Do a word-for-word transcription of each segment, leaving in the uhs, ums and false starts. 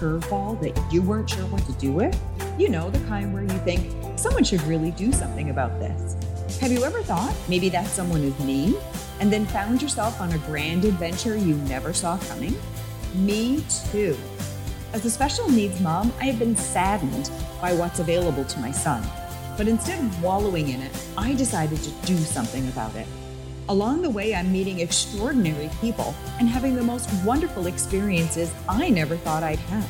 curveball that you weren't sure what to do with? You know, the kind where you think someone should really do something about this. Have you ever thought maybe that someone is me, and then found yourself on a grand adventure you never saw coming? Me too. As a special needs mom, I have been saddened by what's available to my son. But instead of wallowing in it, I decided to do something about it. Along the way, I'm meeting extraordinary people and having the most wonderful experiences I never thought I'd have.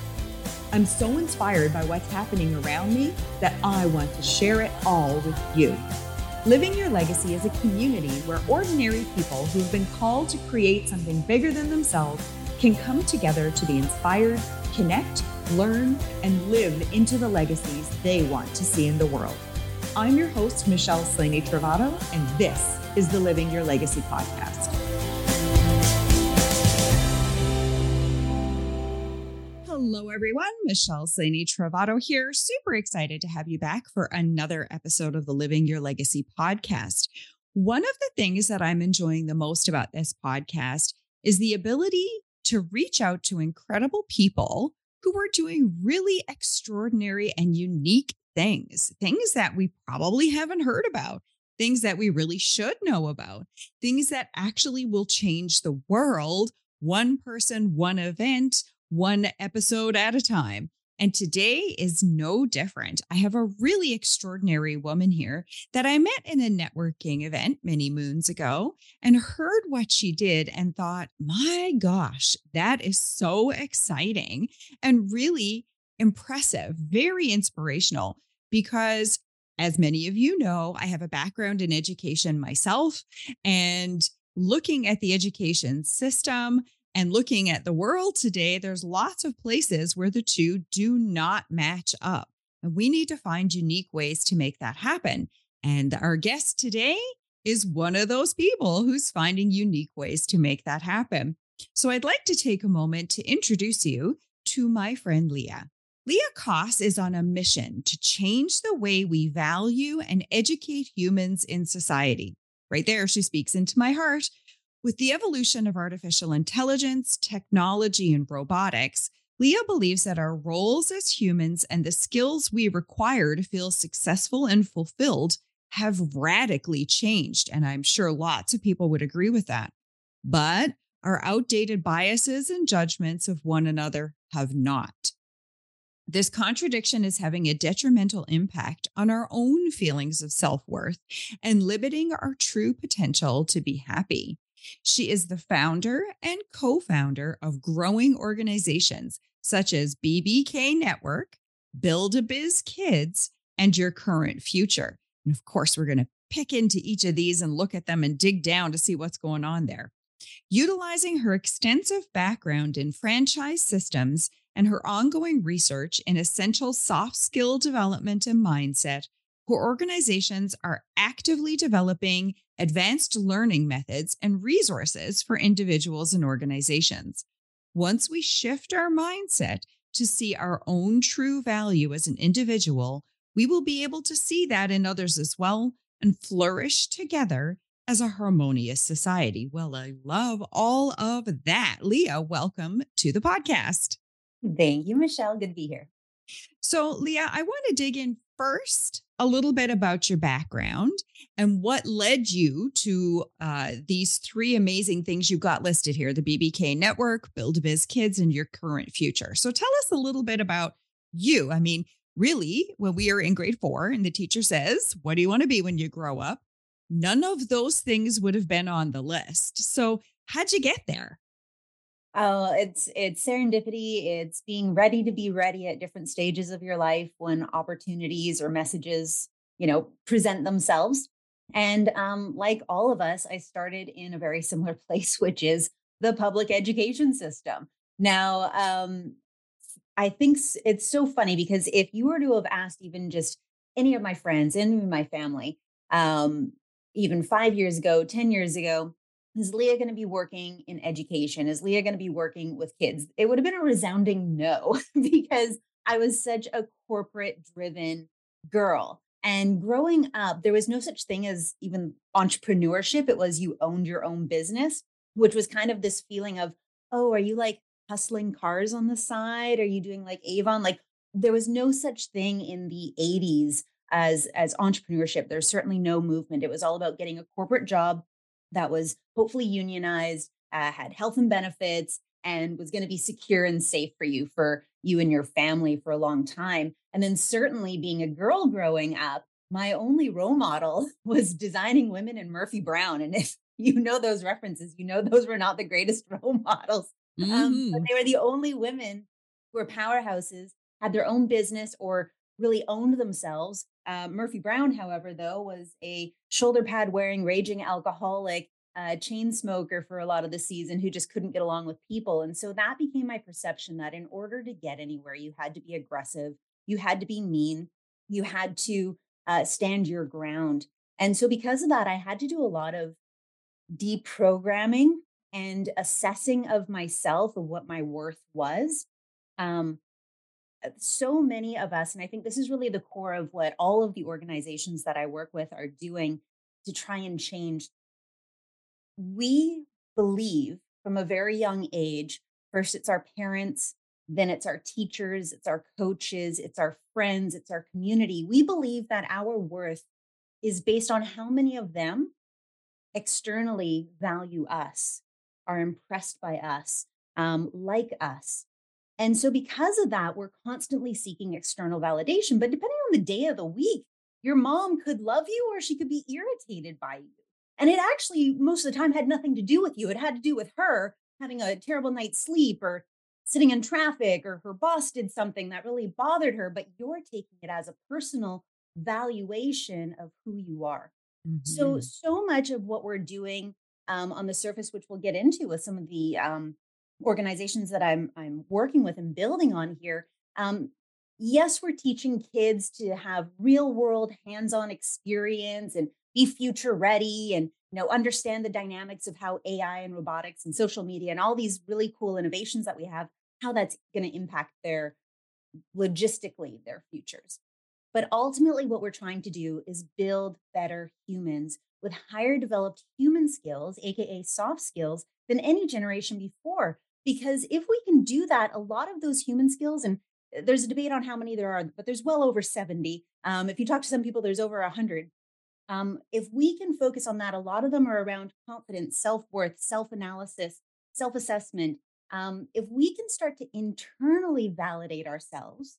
I'm so inspired by what's happening around me that I want to share it all with you. Living Your Legacy is a community where ordinary people who've been called to create something bigger than themselves can come together to be inspired, connect, learn, and live into the legacies they want to see in the world. I'm your host, Michelle Slaney-Trovato, and this is the Living Your Legacy podcast. Hello, everyone. Michelle Saini-Trovato here. Super excited to have you back for another episode of the Living Your Legacy podcast. One of the things that I'm enjoying the most about this podcast is the ability to reach out to incredible people who are doing really extraordinary and unique things, things that we probably haven't heard about, things that we really should know about, things that actually will change the world, one person, one event, one episode at a time. And today is no different. I have a really extraordinary woman here that I met in a networking event many moons ago and heard what she did and thought, my gosh, that is so exciting and really impressive, very inspirational, because as many of you know, I have a background in education myself, and looking at the education system and looking at the world today, there's lots of places where the two do not match up. And we need to find unique ways to make that happen. And our guest today is one of those people who's finding unique ways to make that happen. So I'd like to take a moment to introduce you to my friend Leah. Leah Coss is on a mission to change the way we value and educate humans in society. Right there, she speaks into my heart. With the evolution of artificial intelligence, technology, and robotics, Leah believes that our roles as humans and the skills we require to feel successful and fulfilled have radically changed, and I'm sure lots of people would agree with that. But our outdated biases and judgments of one another have not. This contradiction is having a detrimental impact on our own feelings of self-worth and limiting our true potential to be happy. She is the founder and co-founder of growing organizations such as B B K Network, Build a Biz Kids, and Your Current Future. And of course, we're going to pick into each of these and look at them and dig down to see what's going on there. Utilizing her extensive background in franchise systems and her ongoing research in essential soft skill development and mindset, her organizations are actively developing advanced learning methods and resources for individuals and organizations. Once we shift our mindset to see our own true value as an individual, we will be able to see that in others as well and flourish together as a harmonious society. Well, I love all of that. Leah, welcome to the podcast. Thank you, Michelle. Good to be here. So, Leah, I want to dig in first a little bit about your background and what led you to uh, these three amazing things you got listed here, the B B K Network, Build a Biz Kids, and Your Current Future. So tell us a little bit about you. I mean, really, when we are in grade four and the teacher says, what do you want to be when you grow up? None of those things would have been on the list. So how'd you get there? Oh, it's it's serendipity. It's being ready to be ready at different stages of your life when opportunities or messages, you know, present themselves. And um, like all of us, I started in a very similar place, which is the public education system. Now, um, I think it's so funny because if you were to have asked even just any of my friends, any of my family, um, even five years ago, ten years ago, is Leah going to be working in education? Is Leah going to be working with kids? It would have been a resounding no, because I was such a corporate-driven girl. And growing up, there was no such thing as even entrepreneurship. It was you owned your own business, which was kind of this feeling of, oh, are you like hustling cars on the side? Are you doing like Avon? Like there was no such thing in the eighties as, as entrepreneurship. There's certainly no movement. It was all about getting a corporate job that was hopefully unionized, uh, had health and benefits, and was going to be secure and safe for you, for you and your family for a long time. And then certainly being a girl growing up, my only role model was Designing Women and Murphy Brown. And if you know those references, you know those were not the greatest role models. Mm-hmm. Um, but they were the only women who were powerhouses, had their own business, or really owned themselves. Uh, Murphy Brown, however, though, was a shoulder pad wearing, raging alcoholic, uh, chain smoker for a lot of the season who just couldn't get along with people. And so that became my perception that in order to get anywhere, you had to be aggressive, you had to be mean, you had to Uh, stand your ground. And so because of that, I had to do a lot of deprogramming and assessing of myself and what my worth was. Um, so many of us, and I think this is really the core of what all of the organizations that I work with are doing to try and change. We believe from a very young age, first it's our parents, then it's our teachers, it's our coaches, it's our friends, it's our community. We believe that our worth is based on how many of them externally value us, are impressed by us, um, like us. And so because of that, we're constantly seeking external validation. But depending on the day of the week, your mom could love you or she could be irritated by you. And it actually, most of the time, had nothing to do with you. It had to do with her having a terrible night's sleep or sitting in traffic, or her boss did something that really bothered her, but you're taking it as a personal valuation of who you are. Mm-hmm. So, so much of what we're doing um, on the surface, which we'll get into with some of the um, organizations that I'm, I'm working with and building on here. Um, yes, we're teaching kids to have real world hands-on experience and be future ready and, you know, understand the dynamics of how A I and robotics and social media and all these really cool innovations that we have, how that's going to impact their logistically, their futures. But ultimately, what we're trying to do is build better humans with higher developed human skills, A K A soft skills, than any generation before. Because if we can do that, a lot of those human skills, and there's a debate on how many there are, but there's well over seventy. Um, if you talk to some people, there's over one hundred. Um, if we can focus on that, a lot of them are around confidence, self-worth, self-analysis, self-assessment. Um, if we can start to internally validate ourselves,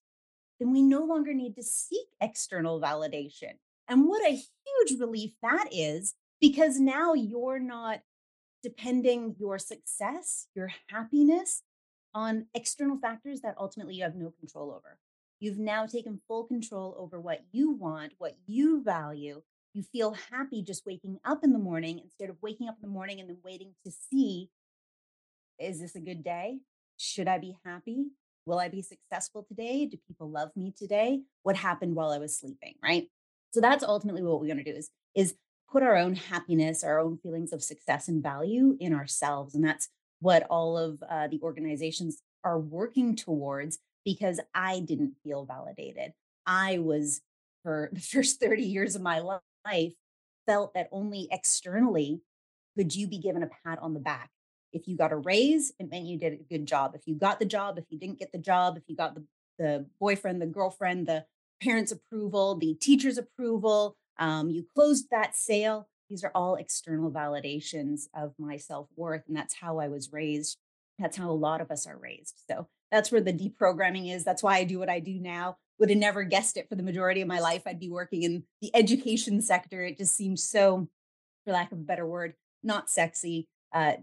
then we no longer need to seek external validation. And what a huge relief that is, because now you're not depending your success, your happiness on external factors that ultimately you have no control over. You've now taken full control over what you want, what you value. You feel happy just waking up in the morning instead of waking up in the morning and then waiting to see, is this a good day? Should I be happy? Will I be successful today? Do people love me today? What happened while I was sleeping, right? So that's ultimately what we're going to do is, is put our own happiness, our own feelings of success and value in ourselves. And that's what all of uh, the organizations are working towards, because I didn't feel validated. I was, for the first thirty years of my life, life felt that only externally could you be given a pat on the back. If you got a raise, it meant you did a good job. If you got the job, if you didn't get the job, if you got the, the boyfriend, the girlfriend, the parents' approval, the teacher's approval, um, you closed that sale. These are all external validations of my self-worth. And that's how I was raised. That's how a lot of us are raised. So that's where the deprogramming is. That's why I do what I do now. Would have never guessed it for the majority of my life. I'd be working in the education sector. It just seemed so, for lack of a better word, not sexy, uh,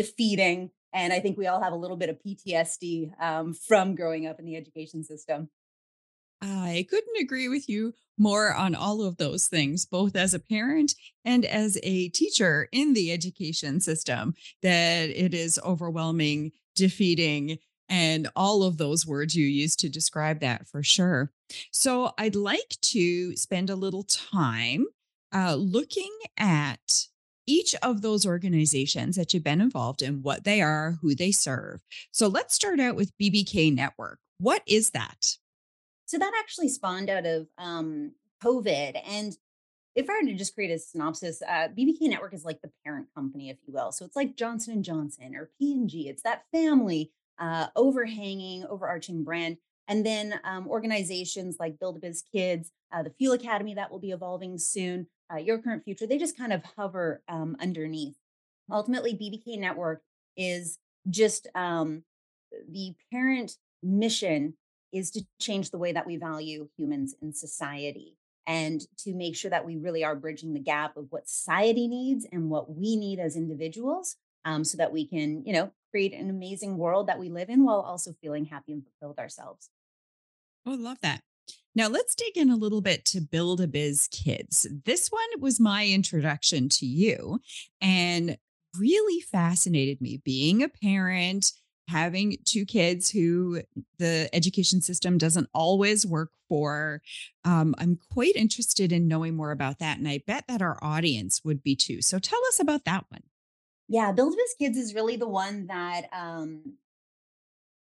defeating. And I think we all have a little bit of P T S D um, from growing up in the education system. I couldn't agree with you more on all of those things, both as a parent and as a teacher in the education system, that it is overwhelming, defeating, and all of those words you used to describe that for sure. So I'd like to spend a little time uh, looking at each of those organizations that you've been involved in, what they are, who they serve. So let's start out with B B K Network. What is that? So that actually spawned out of um, COVID. And if I were to just create a synopsis, uh, B B K Network is like the parent company, if you will. So it's like Johnson and Johnson or P and G. It's that family uh, overhanging, overarching brand. And then um, organizations like Build a Biz Kids, uh, the Fuel Academy that will be evolving soon, uh, Your Current Future, they just kind of hover um, underneath. Ultimately, B B K Network is just um, the parent mission is to change the way that we value humans in society and to make sure that we really are bridging the gap of what society needs and what we need as individuals um, so that we can, you know, create an amazing world that we live in while also feeling happy and fulfilled ourselves. Oh, love that. Now let's dig in a little bit to Build a Biz Kids. This one was my introduction to you and really fascinated me, being a parent, having two kids who the education system doesn't always work for. Um, I'm quite interested in knowing more about that. And I bet that our audience would be too. So tell us about that one. Yeah, Build a Biz Kids is really the one that um,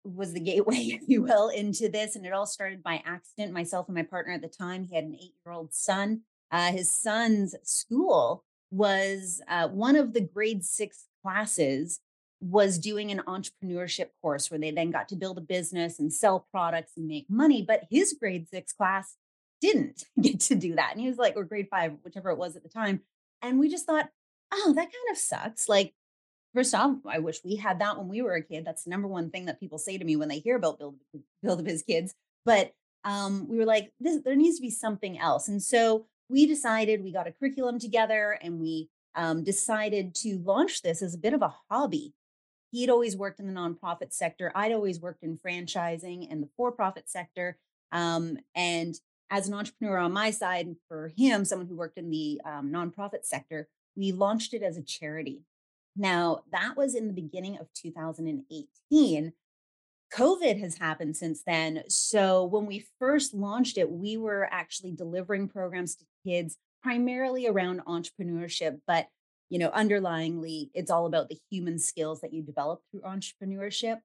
was the gateway, if you will, into this. And it all started by accident. Myself and my partner at the time, he had an eight-year-old son. Uh, his son's school was uh, one of the grade six classes was doing an entrepreneurship course where they then got to build a business and sell products and make money. But his grade six class didn't get to do that. And he was like, or grade five, whichever it was at the time. And we just thought, oh, that kind of sucks. Like, first off, I wish we had that when we were a kid. That's the number one thing that people say to me when they hear about Build, Build a Biz Kids. But um, we were like, this, there needs to be something else. And so we decided, we got a curriculum together and we um, decided to launch this as a bit of a hobby. He'd always worked in the nonprofit sector. I'd always worked in franchising and the for-profit sector. Um, and as an entrepreneur on my side, and for him, someone who worked in the um, nonprofit sector, we launched it as a charity. Now, that was in the beginning of two thousand eighteen. COVID has happened since then. So when we first launched it, we were actually delivering programs to kids primarily around entrepreneurship, but you know, underlyingly, it's all about the human skills that you develop through entrepreneurship.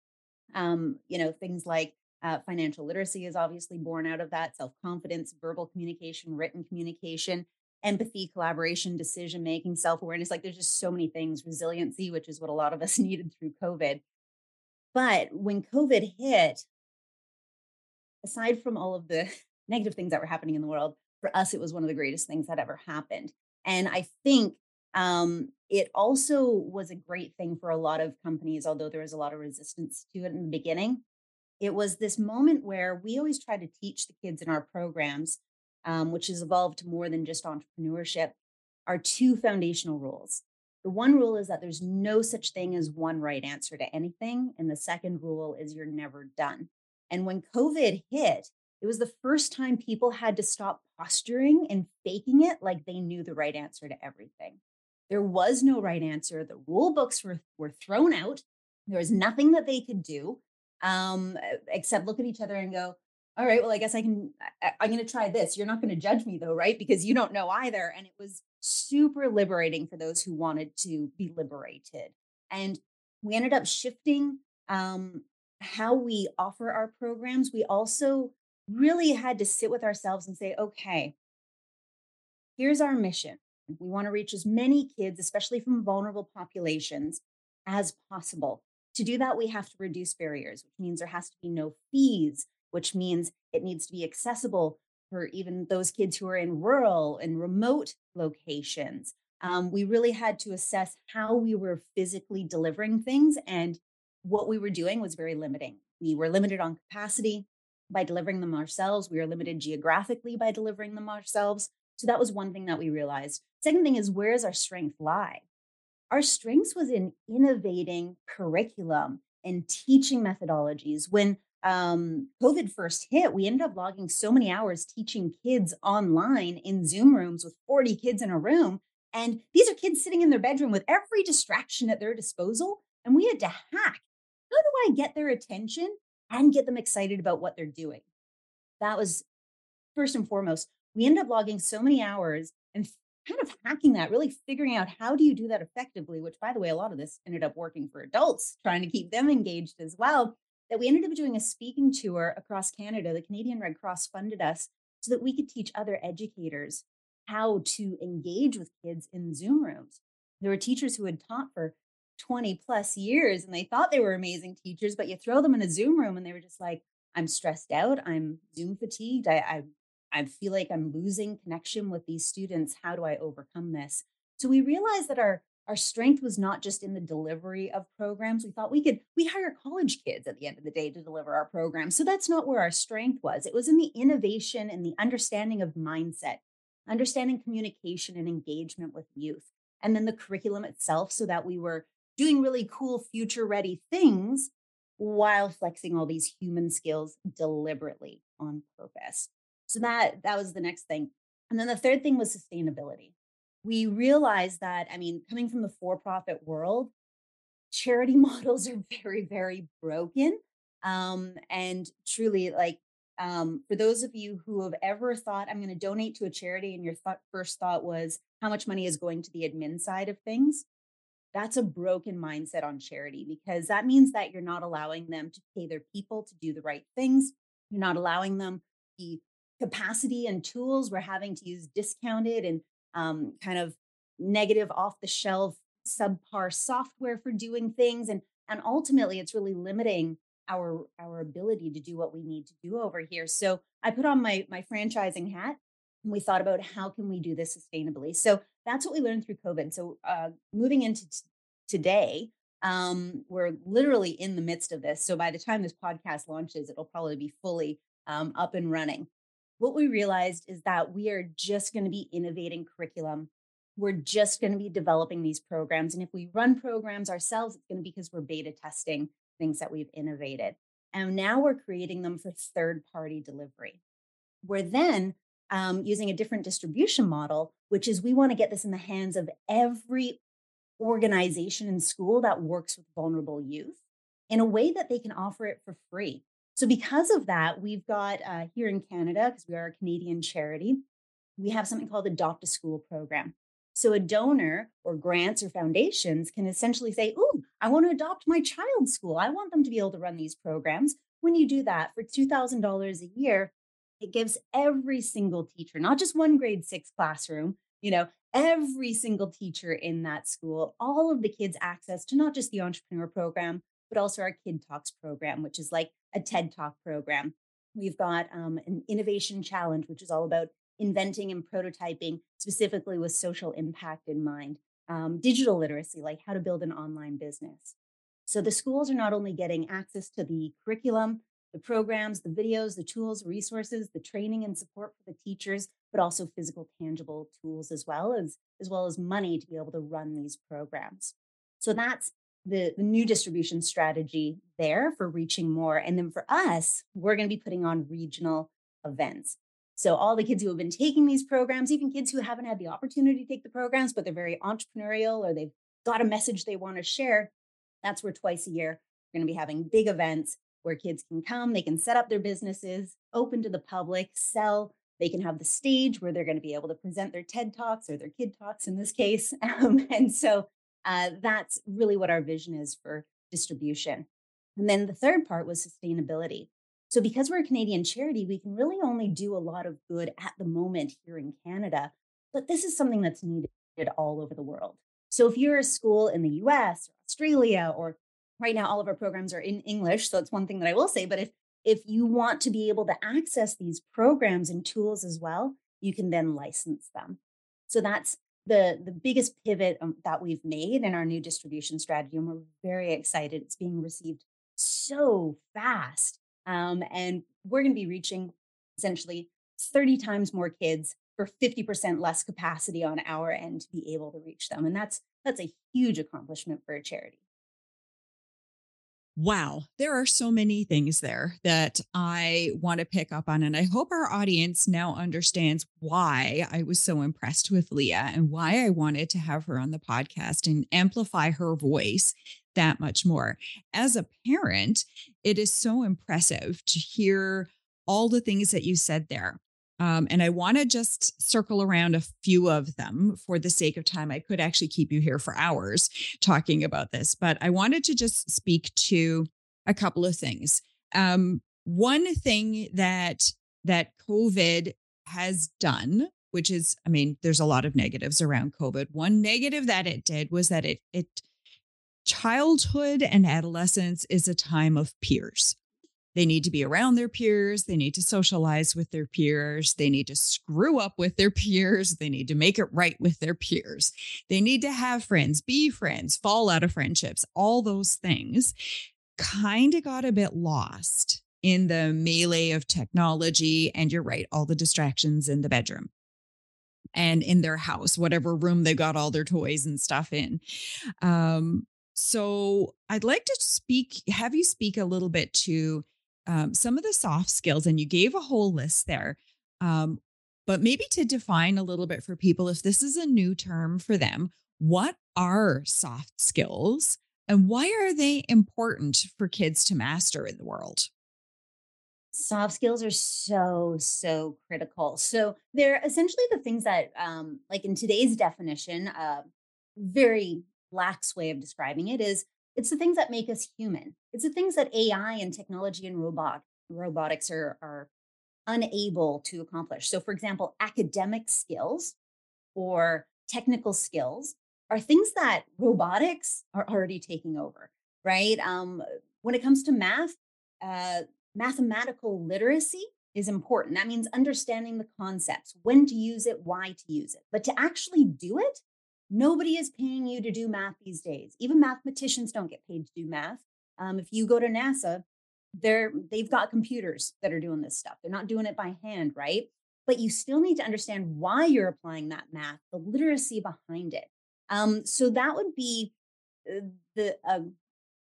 Um, you know, things like uh, financial literacy is obviously born out of that, self-confidence, verbal communication, written communication, empathy, collaboration, decision-making, self-awareness. Like there's just so many things, resiliency, which is what a lot of us needed through COVID. But when COVID hit, aside from all of the negative things that were happening in the world, for us, it was one of the greatest things that ever happened. And I think Um, it also was a great thing for a lot of companies, although there was a lot of resistance to it in the beginning. It was this moment where we always try to teach the kids in our programs, um, which has evolved to more than just entrepreneurship, are two foundational rules. The one rule is that there's no such thing as one right answer to anything. And the second rule is you're never done. And when COVID hit, it was the first time people had to stop posturing and faking it like they knew the right answer to everything. There was no right answer. The rule books were, were thrown out. There was nothing that they could do um, except look at each other and go, all right, well, I guess I can, I, I'm going to try this. You're not going to judge me though, right? Because you don't know either. And it was super liberating for those who wanted to be liberated. And we ended up shifting um, how we offer our programs. We also really had to sit with ourselves and say, okay, here's our mission. We want to reach as many kids, especially from vulnerable populations, as possible. To do that, we have to reduce barriers, which means there has to be no fees, which means it needs to be accessible for even those kids who are in rural and remote locations. Um, we really had to assess how we were physically delivering things, and what we were doing was very limiting. We were limited on capacity by delivering them ourselves. We were limited geographically by delivering them ourselves. So that was one thing that we realized. Second thing is, where does our strength lie? Our strengths was in innovating curriculum and teaching methodologies. When um, COVID first hit, we ended up logging so many hours teaching kids online in Zoom rooms with forty kids in a room. And these are kids sitting in their bedroom with every distraction at their disposal. And we had to hack. How do I get their attention and get them excited about what they're doing? That was first and foremost. We ended up logging so many hours and kind of hacking that, really figuring out how do you do that effectively, which, by the way, a lot of this ended up working for adults, trying to keep them engaged as well, that we ended up doing a speaking tour across Canada. The Canadian Red Cross funded us so that we could teach other educators how to engage with kids in Zoom rooms. There were teachers who had taught for twenty plus years and they thought they were amazing teachers, but you throw them in a Zoom room and they were just like, I'm stressed out. I'm Zoom fatigued. I, I, I feel like I'm losing connection with these students. How do I overcome this? So we realized that our, our strength was not just in the delivery of programs. We thought we could, we hire college kids at the end of the day to deliver our programs. So that's not where our strength was. It was in the innovation and the understanding of mindset, understanding communication and engagement with youth, and then the curriculum itself, so that we were doing really cool future-ready things while flexing all these human skills deliberately on purpose. So that, that was the next thing. And then the third thing was sustainability. We realized that, I mean, coming from the for-profit world, charity models are very, very broken. Um, and truly, like, um, for those of you who have ever thought, I'm going to donate to a charity, and your th- first thought was, how much money is going to the admin side of things? That's a broken mindset on charity, because that means that you're not allowing them to pay their people to do the right things. You're not allowing them the capacity and tools. We're having to use discounted and um, kind of negative off-the-shelf subpar software for doing things. And, and ultimately, it's really limiting our, our ability to do what we need to do over here. So I put on my, my franchising hat. We thought about, how can we do this sustainably? So that's what we learned through COVID. So uh, moving into t- today, um, we're literally in the midst of this. So by the time this podcast launches, it'll probably be fully um, up and running. What we realized is that we are just going to be innovating curriculum. We're just going to be developing these programs. And if we run programs ourselves, it's going to be because we're beta testing things that we've innovated. And now we're creating them for third-party delivery. We're then Um, using a different distribution model, which is we want to get this in the hands of every organization and school that works with vulnerable youth in a way that they can offer it for free. So because of that, we've got uh, here in Canada, because we are a Canadian charity, we have something called the Adopt a School program. So a donor or grants or foundations can essentially say, "Ooh, I want to adopt my child's school. I want them to be able to run these programs." When you do that for two thousand dollars a year, it gives every single teacher, not just one grade six classroom, you know, every single teacher in that school, all of the kids access to not just the entrepreneur program, but also our Kid Talks program, which is like a TED Talk program. We've got um, an innovation challenge, which is all about inventing and prototyping, specifically with social impact in mind. Um, digital literacy, like how to build an online business. So the schools are not only getting access to the curriculum, the programs, the videos, the tools, resources, the training and support for the teachers, but also physical, tangible tools as well as, as well as money to be able to run these programs. So that's the, the new distribution strategy there for reaching more. And then for us, we're going to be putting on regional events. So all the kids who have been taking these programs, even kids who haven't had the opportunity to take the programs, but they're very entrepreneurial or they've got a message they want to share, that's where twice a year we're going to be having big events where kids can come, they can set up their businesses, open to the public, sell. They can have the stage where they're going to be able to present their TED Talks or their Kid Talks in this case. Um, and so uh, that's really what our vision is for distribution. And then the third part was sustainability. So because we're a Canadian charity, we can really only do a lot of good at the moment here in Canada, but this is something that's needed all over the world. So if you're a school in the U S, or Australia, or right now, all of our programs are in English, so it's one thing that I will say. But if if you want to be able to access these programs and tools as well, you can then license them. So that's the, the biggest pivot that we've made in our new distribution strategy, and we're very excited. It's being received so fast, um, and we're going to be reaching essentially thirty times more kids for fifty percent less capacity on our end to be able to reach them, and that's that's a huge accomplishment for a charity. Wow, there are so many things there that I want to pick up on. And I hope our audience now understands why I was so impressed with Leah and why I wanted to have her on the podcast and amplify her voice that much more. As a parent, it is so impressive to hear all the things that you said there. Um, and I want to just circle around a few of them for the sake of time. I could actually keep you here for hours talking about this, but I wanted to just speak to a couple of things. Um, one thing that that COVID has done, which is, I mean, there's a lot of negatives around COVID. One negative that it did was that it it Childhood and adolescence is a time of peers. They need to be around their peers. They need to socialize with their peers. They need to screw up with their peers. They need to make it right with their peers. They need to have friends, be friends, fall out of friendships. All those things kind of got a bit lost in the melee of technology. And you're right, all the distractions in the bedroom and in their house, whatever room they got all their toys and stuff in. Um, so I'd like to speak, have you speak a little bit to Um, some of the soft skills, and you gave a whole list there, um, but maybe to define a little bit for people, if this is a new term for them, what are soft skills and why are they important for kids to master in the world? Soft skills are so, so critical. So they're essentially the things that, um, like in today's definition, a very lax way of describing it is, it's the things that make us human. It's the things that A I and technology and robot robotics are, are unable to accomplish. So for example, academic skills or technical skills are things that robotics are already taking over, right? Um, when it comes to math, uh, mathematical literacy is important. That means understanding the concepts, when to use it, why to use it. But to actually do it, nobody is paying you to do math these days. Even mathematicians don't get paid to do math. Um, if you go to NASA, they're, they've got computers that are doing this stuff. They're not doing it by hand, right? But you still need to understand why you're applying that math, the literacy behind it. Um, so that would be the uh,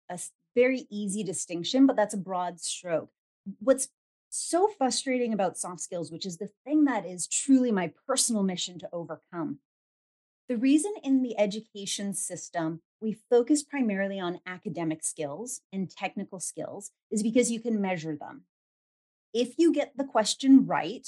a very easy distinction, but that's a broad stroke. What's so frustrating about soft skills, which is the thing that is truly my personal mission to overcome, the reason in the education system we focus primarily on academic skills and technical skills is because you can measure them. If you get the question right,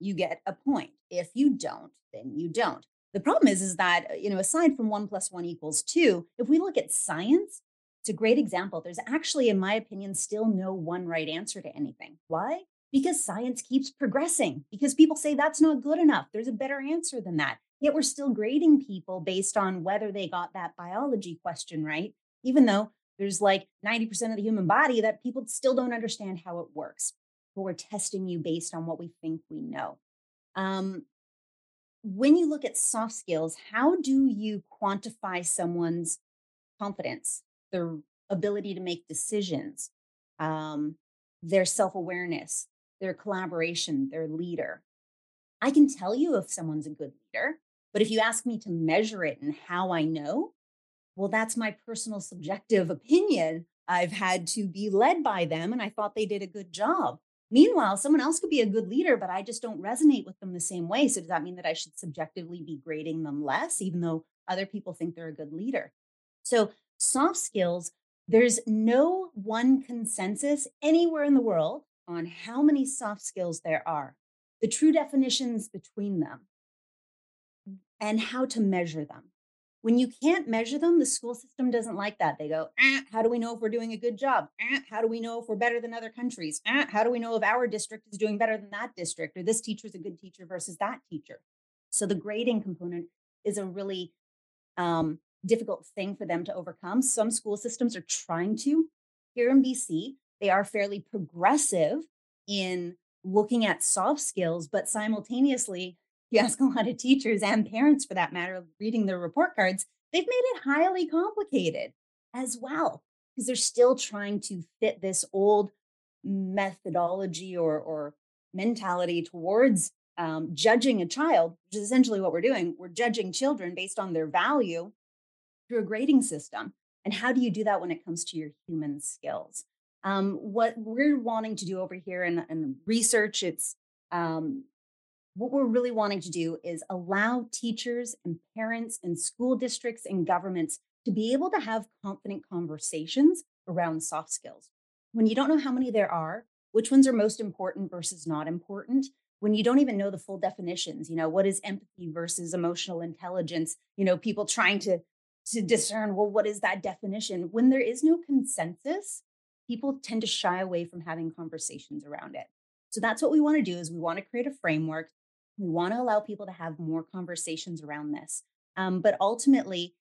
you get a point. If you don't, then you don't. The problem is, is that, you know, aside from one plus one equals two, if we look at science, it's a great example. There's actually, in my opinion, still no one right answer to anything. Why? Because science keeps progressing, because people say that's not good enough. There's a better answer than that. Yet we're still grading people based on whether they got that biology question right, even though there's like ninety percent of the human body that people still don't understand how it works. But we're testing you based on what we think we know. Um, when you look at soft skills, how do you quantify someone's competence, their ability to make decisions, um, their self-awareness, their collaboration, their leader? I can tell you if someone's a good leader. But if you ask me to measure it and how I know, well, that's my personal subjective opinion. I've had to be led by them and I thought they did a good job. Meanwhile, someone else could be a good leader, but I just don't resonate with them the same way. So does that mean that I should subjectively be grading them less, even though other people think they're a good leader? So soft skills, there's no one consensus anywhere in the world on how many soft skills there are, the true definitions between them, and how to measure them. When you can't measure them, the school system doesn't like that. They go, eh, how do we know if we're doing a good job? Eh, how do we know if we're better than other countries? Eh, how do we know if our district is doing better than that district, or this teacher is a good teacher versus that teacher? So the grading component is a really um, difficult thing for them to overcome. Some school systems are trying to. Here in B C, they are fairly progressive in looking at soft skills, but simultaneously, you ask a lot of teachers and parents, for that matter, reading their report cards, they've made it highly complicated as well, because they're still trying to fit this old methodology or, or mentality towards um, judging a child, which is essentially what we're doing. We're judging children based on their value through a grading system. And how do you do that when it comes to your human skills? Um, what we're wanting to do over here in, in research, it's um, what we're really wanting to do is allow teachers and parents and school districts and governments to be able to have confident conversations around soft skills. When you don't know how many there are, which ones are most important versus not important, when you don't even know the full definitions, you know, what is empathy versus emotional intelligence, you know, people trying to, to discern, well, what is that definition? When there is no consensus, people tend to shy away from having conversations around it. So that's what we want to do is we want to create a framework. We want to allow people to have more conversations around this. Um, but ultimately,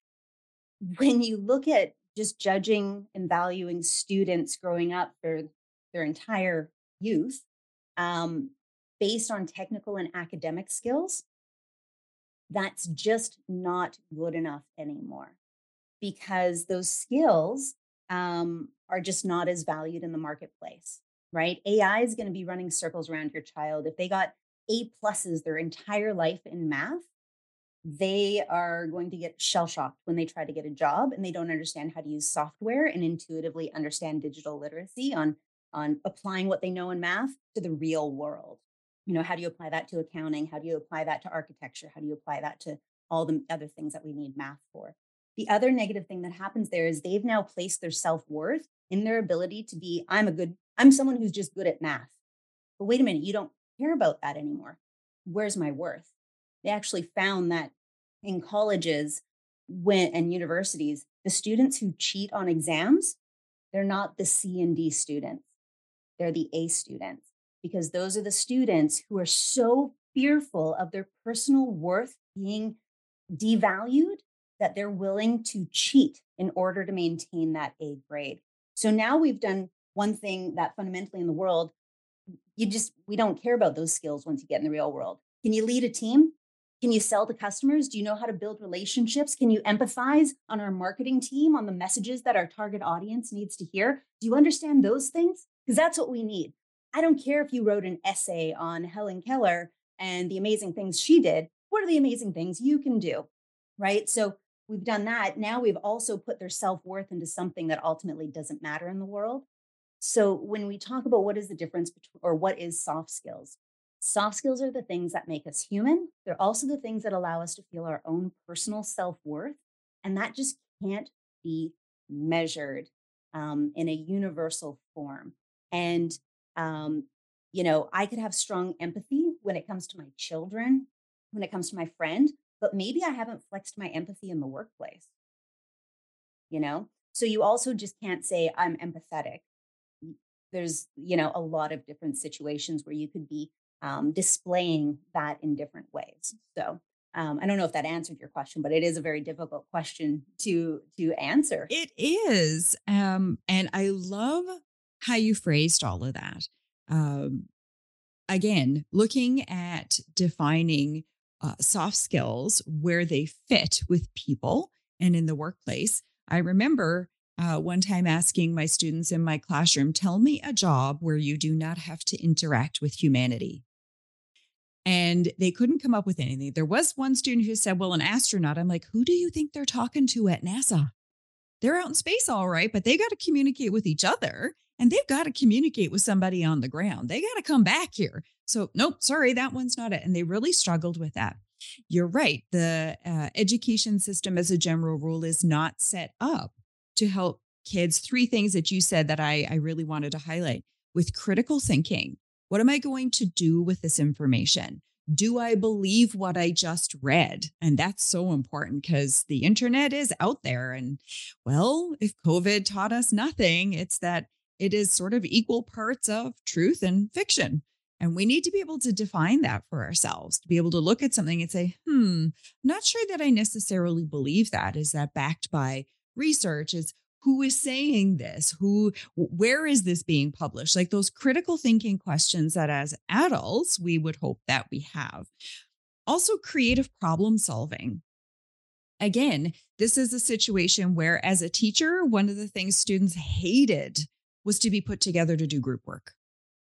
when you look at just judging and valuing students growing up for their entire youth um, based on technical and academic skills, that's just not good enough anymore, because those skills um, are just not as valued in the marketplace, right? A I is going to be running circles around your child. If they got A pluses their entire life in math, they are going to get shell-shocked when they try to get a job and they don't understand how to use software and intuitively understand digital literacy on, on applying what they know in math to the real world. You know, how do you apply that to accounting? How do you apply that to architecture? How do you apply that to all the other things that we need math for? The other negative thing that happens there is they've now placed their self-worth in their ability to be, I'm a good, I'm someone who's just good at math. But wait a minute, you don't care about that anymore. Where's my worth? They actually found that in colleges when, and universities, the students who cheat on exams, they're not the C and D students. They're the A students, because those are the students who are so fearful of their personal worth being devalued that they're willing to cheat in order to maintain that A grade. So now we've done one thing that fundamentally in the world, you just, we don't care about those skills once you get in the real world. Can you lead a team? Can you sell to customers? Do you know how to build relationships? Can you empathize on our marketing team, on the messages that our target audience needs to hear? Do you understand those things? Because that's what we need. I don't care if you wrote an essay on Helen Keller and the amazing things she did. What are the amazing things you can do, right? So we've done that. Now we've also put their self-worth into something that ultimately doesn't matter in the world. So when we talk about what is the difference between, or what is soft skills, soft skills are the things that make us human. They're also the things that allow us to feel our own personal self-worth. And that just can't be measured um, in a universal form. And, um, you know, I could have strong empathy when it comes to my children, when it comes to my friend, but maybe I haven't flexed my empathy in the workplace, you know? So you also just can't say I'm empathetic. There's, you know, a lot of different situations where you could be um, displaying that in different ways. So um, I don't know if that answered your question, but it is a very difficult question to to answer. It is. Um, and I love how you phrased all of that. Um, again, looking at defining uh, soft skills, where they fit with people and in the workplace. I remember Uh, one time asking my students in my classroom, tell me a job where you do not have to interact with humanity. And they couldn't come up with anything. There was one student who said, well, an astronaut. I'm like, who do you think they're talking to at NASA? They're out in space, all right, but they got to communicate with each other and they've got to communicate with somebody on the ground. They got to come back here. So nope, sorry, that one's not it. And they really struggled with that. You're right. The uh, education system as a general rule is not set up to help kids. Three things that you said that I, I really wanted to highlight with critical thinking. What am I going to do with this information? Do I believe what I just read? And that's so important because the internet is out there. And well, if COVID taught us nothing, it's that it is sort of equal parts of truth and fiction. And we need to be able to define that for ourselves, to be able to look at something and say, hmm, I'm not sure that I necessarily believe that. Is that backed by research? Is who is saying this? Who, where is this being published? Like those critical thinking questions that as adults, we would hope that we have. Also creative problem solving. Again, this is a situation where as a teacher, one of the things students hated was to be put together to do group work.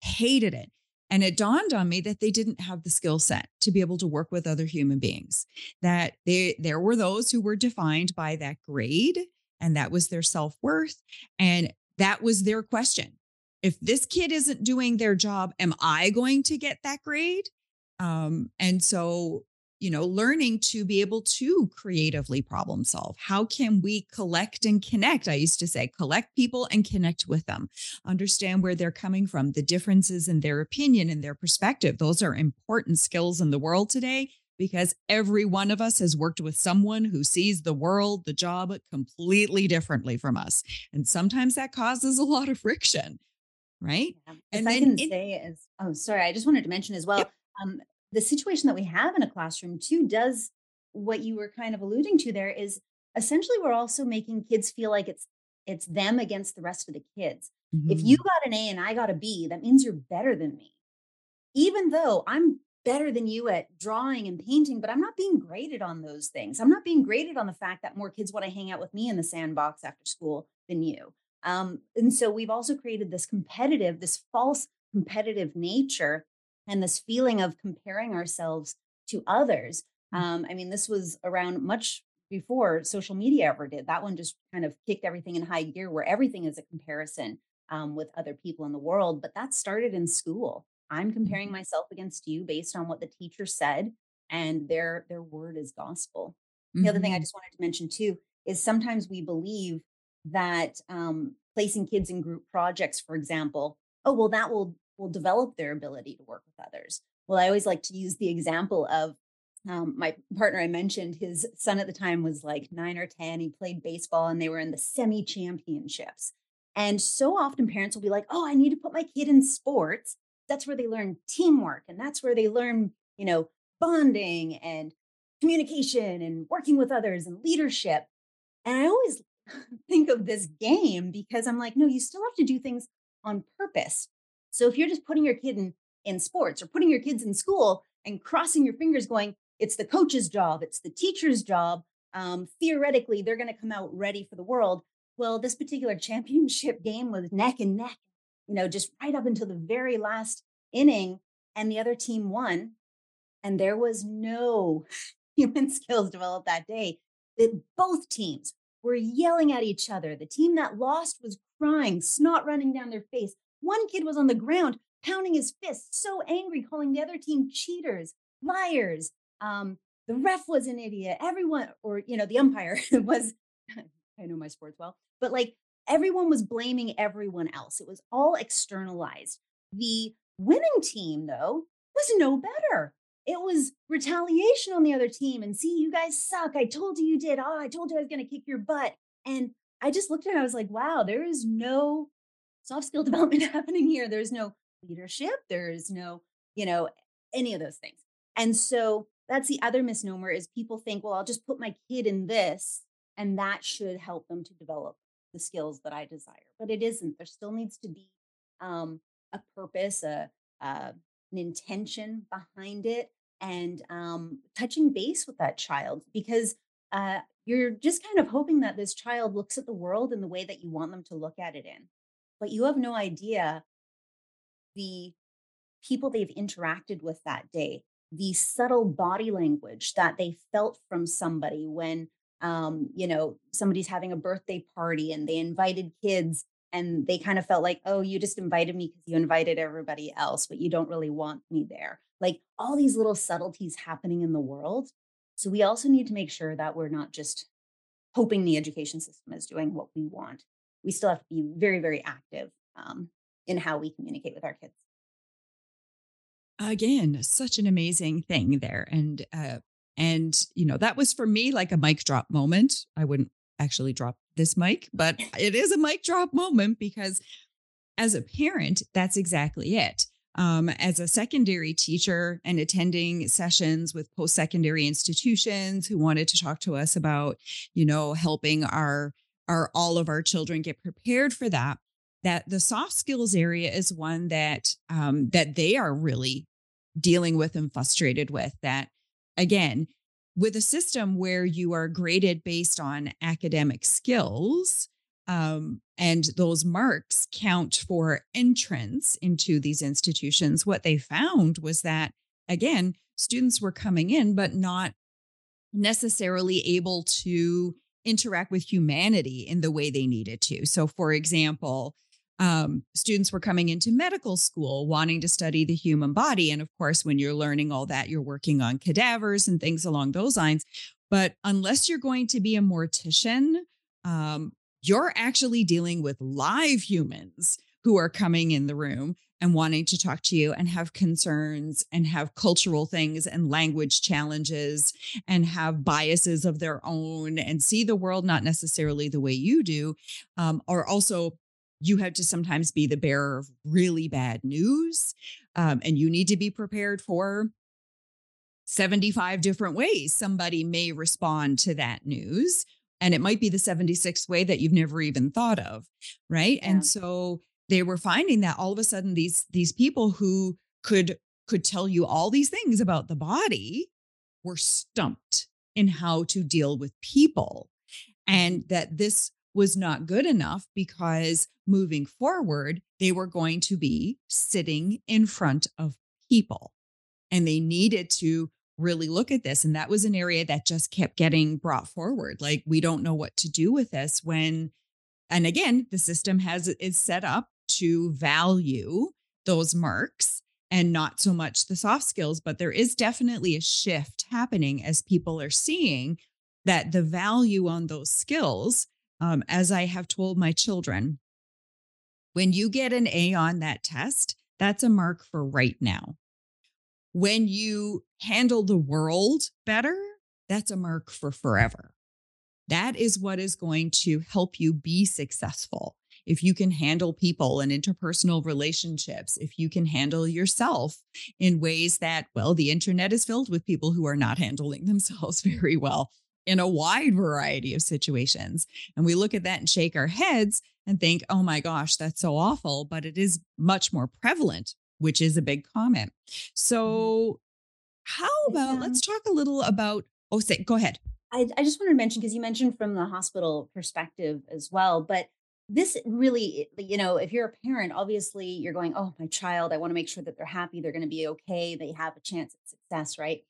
Hated it. And it dawned on me that they didn't have the skill set to be able to work with other human beings, that they, there were those who were defined by that grade. And that was their self-worth. And that was their question. If this kid isn't doing their job, am I going to get that grade? Um, and so, you know, learning to be able to creatively problem solve. How can we collect and connect? I used to say, collect people and connect with them. Understand where they're coming from, the differences in their opinion and their perspective. Those are important skills in the world today, because every one of us has worked with someone who sees the world, the job completely differently from us. And sometimes that causes a lot of friction, right? Yeah. And then I can it, say is, oh, sorry, I just wanted to mention as well, yep. um, the situation that we have in a classroom too does what you were kind of alluding to there is essentially we're also making kids feel like it's It's them against the rest of the kids. Mm-hmm. If you got an A and I got a B, that means you're better than me. Even though I'm better than you at drawing and painting, but I'm not being graded on those things. I'm not being graded on the fact that more kids want to hang out with me in the sandbox after school than you. Um, and so we've also created this competitive, this false competitive nature and this feeling of comparing ourselves to others. Um, I mean, this was around much before social media ever did. That one just kind of kicked everything in high gear where everything is a comparison um, with other people in the world. But that started in school. I'm comparing myself against you based on what the teacher said, and their their word is gospel. Mm-hmm. The other thing I just wanted to mention too is sometimes we believe that um, placing kids in group projects, for example, oh, well, that will, will develop their ability to work with others. Well, I always like to use the example of um, my partner I mentioned, his son at the time was like nine or ten. He played baseball and they were in the semi-championships. And so often parents will be like, oh, I need to put my kid in sports. That's where they learn teamwork, and that's where they learn, you know, bonding and communication and working with others and leadership. And I always think of this game because I'm like, no, you still have to do things on purpose. So if you're just putting your kid in, in sports or putting your kids in school and crossing your fingers going, it's the coach's job, it's the teacher's job, um, theoretically, they're going to come out ready for the world. Well, this particular championship game was neck and neck, you know, just right up until the very last inning, and the other team won. And there was no human skills developed that day. That both teams were yelling at each other. The team that lost was crying, snot running down their face. One kid was on the ground, pounding his fist, so angry, calling the other team cheaters, liars. Um, the ref was an idiot. Everyone, or, you know, the umpire was, I know my sports well, but like, everyone was blaming everyone else. It was all externalized. The winning team, though, was no better. It was retaliation on the other team and, see, you guys suck. I told you you did. Oh, I told you I was going to kick your butt. And I just looked at it and I was like, wow, there is no soft skill development happening here. There's no leadership. There is no, you know, any of those things. And so that's the other misnomer is people think, well, I'll just put my kid in this and that should help them to develop the skills that I desire, but it isn't. There still needs to be um, a purpose, a, uh, an intention behind it, and um, touching base with that child, because uh, you're just kind of hoping that this child looks at the world in the way that you want them to look at it in, but you have no idea the people they've interacted with that day, the subtle body language that they felt from somebody when Um, you know, somebody's having a birthday party and they invited kids and they kind of felt like, oh, you just invited me because you invited everybody else, but you don't really want me there. Like all these little subtleties happening in the world. So we also need to make sure that we're not just hoping the education system is doing what we want. We still have to be very, very active um, in how we communicate with our kids. Again, such an amazing thing there. And, uh, And, you know, that was for me like a mic drop moment. I wouldn't actually drop this mic, but it is a mic drop moment because as a parent, that's exactly it. Um, as a secondary teacher and attending sessions with post-secondary institutions who wanted to talk to us about, you know, helping our, our, all of our children get prepared for that, that the soft skills area is one that, um, that they are really dealing with and frustrated with. That, again, with a system where you are graded based on academic skills, um, and those marks count for entrance into these institutions, what they found was that, again, students were coming in, but not necessarily able to interact with humanity in the way they needed to. So, for example, Um, students were coming into medical school wanting to study the human body. And of course, when you're learning all that, you're working on cadavers and things along those lines. But unless you're going to be a mortician, um, you're actually dealing with live humans who are coming in the room and wanting to talk to you and have concerns and have cultural things and language challenges and have biases of their own and see the world not necessarily the way you do, um, are also. You have to sometimes be the bearer of really bad news, um, and you need to be prepared for seventy-five different ways somebody may respond to that news. And it might be the seventy-sixth way that you've never even thought of, right? Yeah. And so they were finding that all of a sudden these these people who could could tell you all these things about the body were stumped in how to deal with people, and that this was not good enough because moving forward, they were going to be sitting in front of people and they needed to really look at this. And that was an area that just kept getting brought forward. Like, we don't know what to do with this when, and again, the system has is set up to value those marks and not so much the soft skills, but there is definitely a shift happening as people are seeing that the value on those skills. Um, as I have told my children, when you get an A on that test, that's a mark for right now. When you handle the world better, that's a mark for forever. That is what is going to help you be successful. If you can handle people and interpersonal relationships, if you can handle yourself in ways that, well, the internet is filled with people who are not handling themselves very well in a wide variety of situations. And we look at that and shake our heads and think, oh my gosh, that's so awful, but it is much more prevalent, which is a big comment. So how about, yeah. let's talk a little about, oh, say, go ahead. I, I just wanted to mention, because you mentioned from the hospital perspective as well, but this really, you know, if you're a parent, obviously you're going, oh, my child, I want to make sure that they're happy, they're going to be okay, they have a chance at success, right?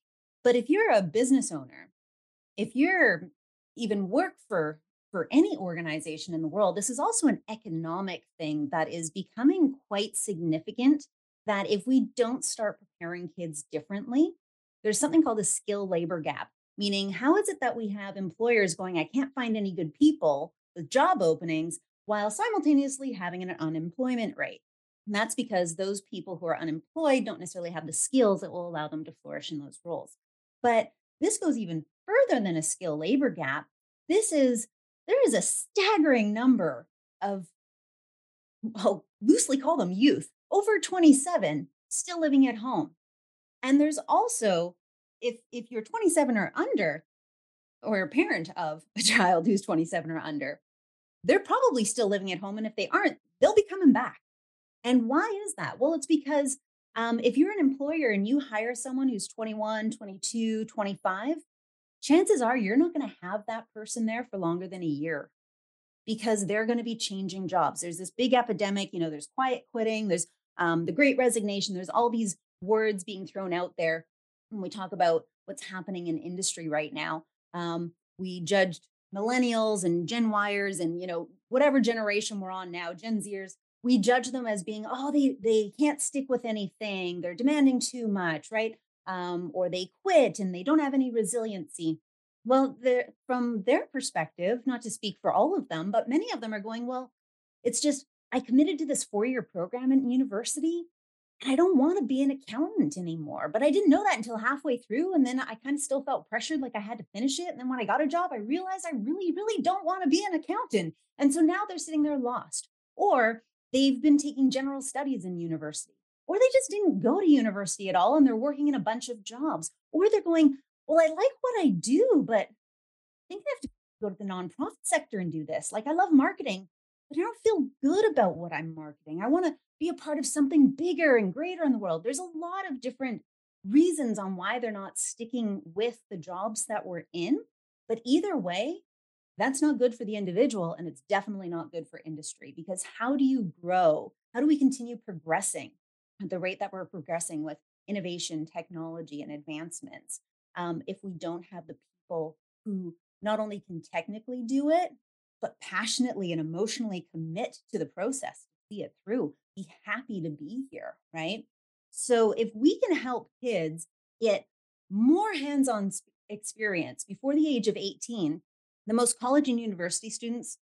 But if you're a business owner, if you're even work for, for any organization in the world, this is also an economic thing that is becoming quite significant, that if we don't start preparing kids differently, there's something called a skill labor gap, meaning how is it that we have employers going, I can't find any good people with job openings, while simultaneously having an unemployment rate. And that's because those people who are unemployed don't necessarily have the skills that will allow them to flourish in those roles. But this goes even further than a skill labor gap. This is, there is a staggering number of, I'll loosely call them youth, over twenty-seven, still living at home. And there's also, if, if you're twenty-seven or under, or a parent of a child who's twenty-seven or under, they're probably still living at home. And if they aren't, they'll be coming back. And why is that? Well, it's because um, if you're an employer and you hire someone who's twenty-one, twenty-two, twenty-five, chances are you're not going to have that person there for longer than a year, because they're going to be changing jobs. There's this big epidemic, you know, there's quiet quitting, there's um, the great resignation, there's all these words being thrown out there. When we talk about what's happening in industry right now, um, we judged millennials and Gen Yers and, you know, whatever generation we're on now, Gen Zers, we judge them as being, oh, they, they can't stick with anything. They're demanding too much, right? Um, or they quit and they don't have any resiliency. Well, from their perspective, not to speak for all of them, but many of them are going, well, it's just, I committed to this four-year program in university and I don't want to be an accountant anymore, but I didn't know that until halfway through. And then I kind of still felt pressured, like I had to finish it. And then when I got a job, I realized I really, really don't want to be an accountant. And so now they're sitting there lost, or they've been taking general studies in university, or they just didn't go to university at all and they're working in a bunch of jobs, or they're going, well, I like what I do, but I think I have to go to the nonprofit sector and do this. Like, I love marketing, but I don't feel good about what I'm marketing. I want to be a part of something bigger and greater in the world. There's a lot of different reasons on why they're not sticking with the jobs that we're in. But either way, that's not good for the individual. And it's definitely not good for industry, because how do you grow? How do we continue progressing at the rate that we're progressing with innovation, technology, and advancements? Um, if we don't have the people who not only can technically do it, but passionately and emotionally commit to the process, see it through, be happy to be here, right? So if we can help kids get more hands-on experience before the age of eighteen, the most college and university students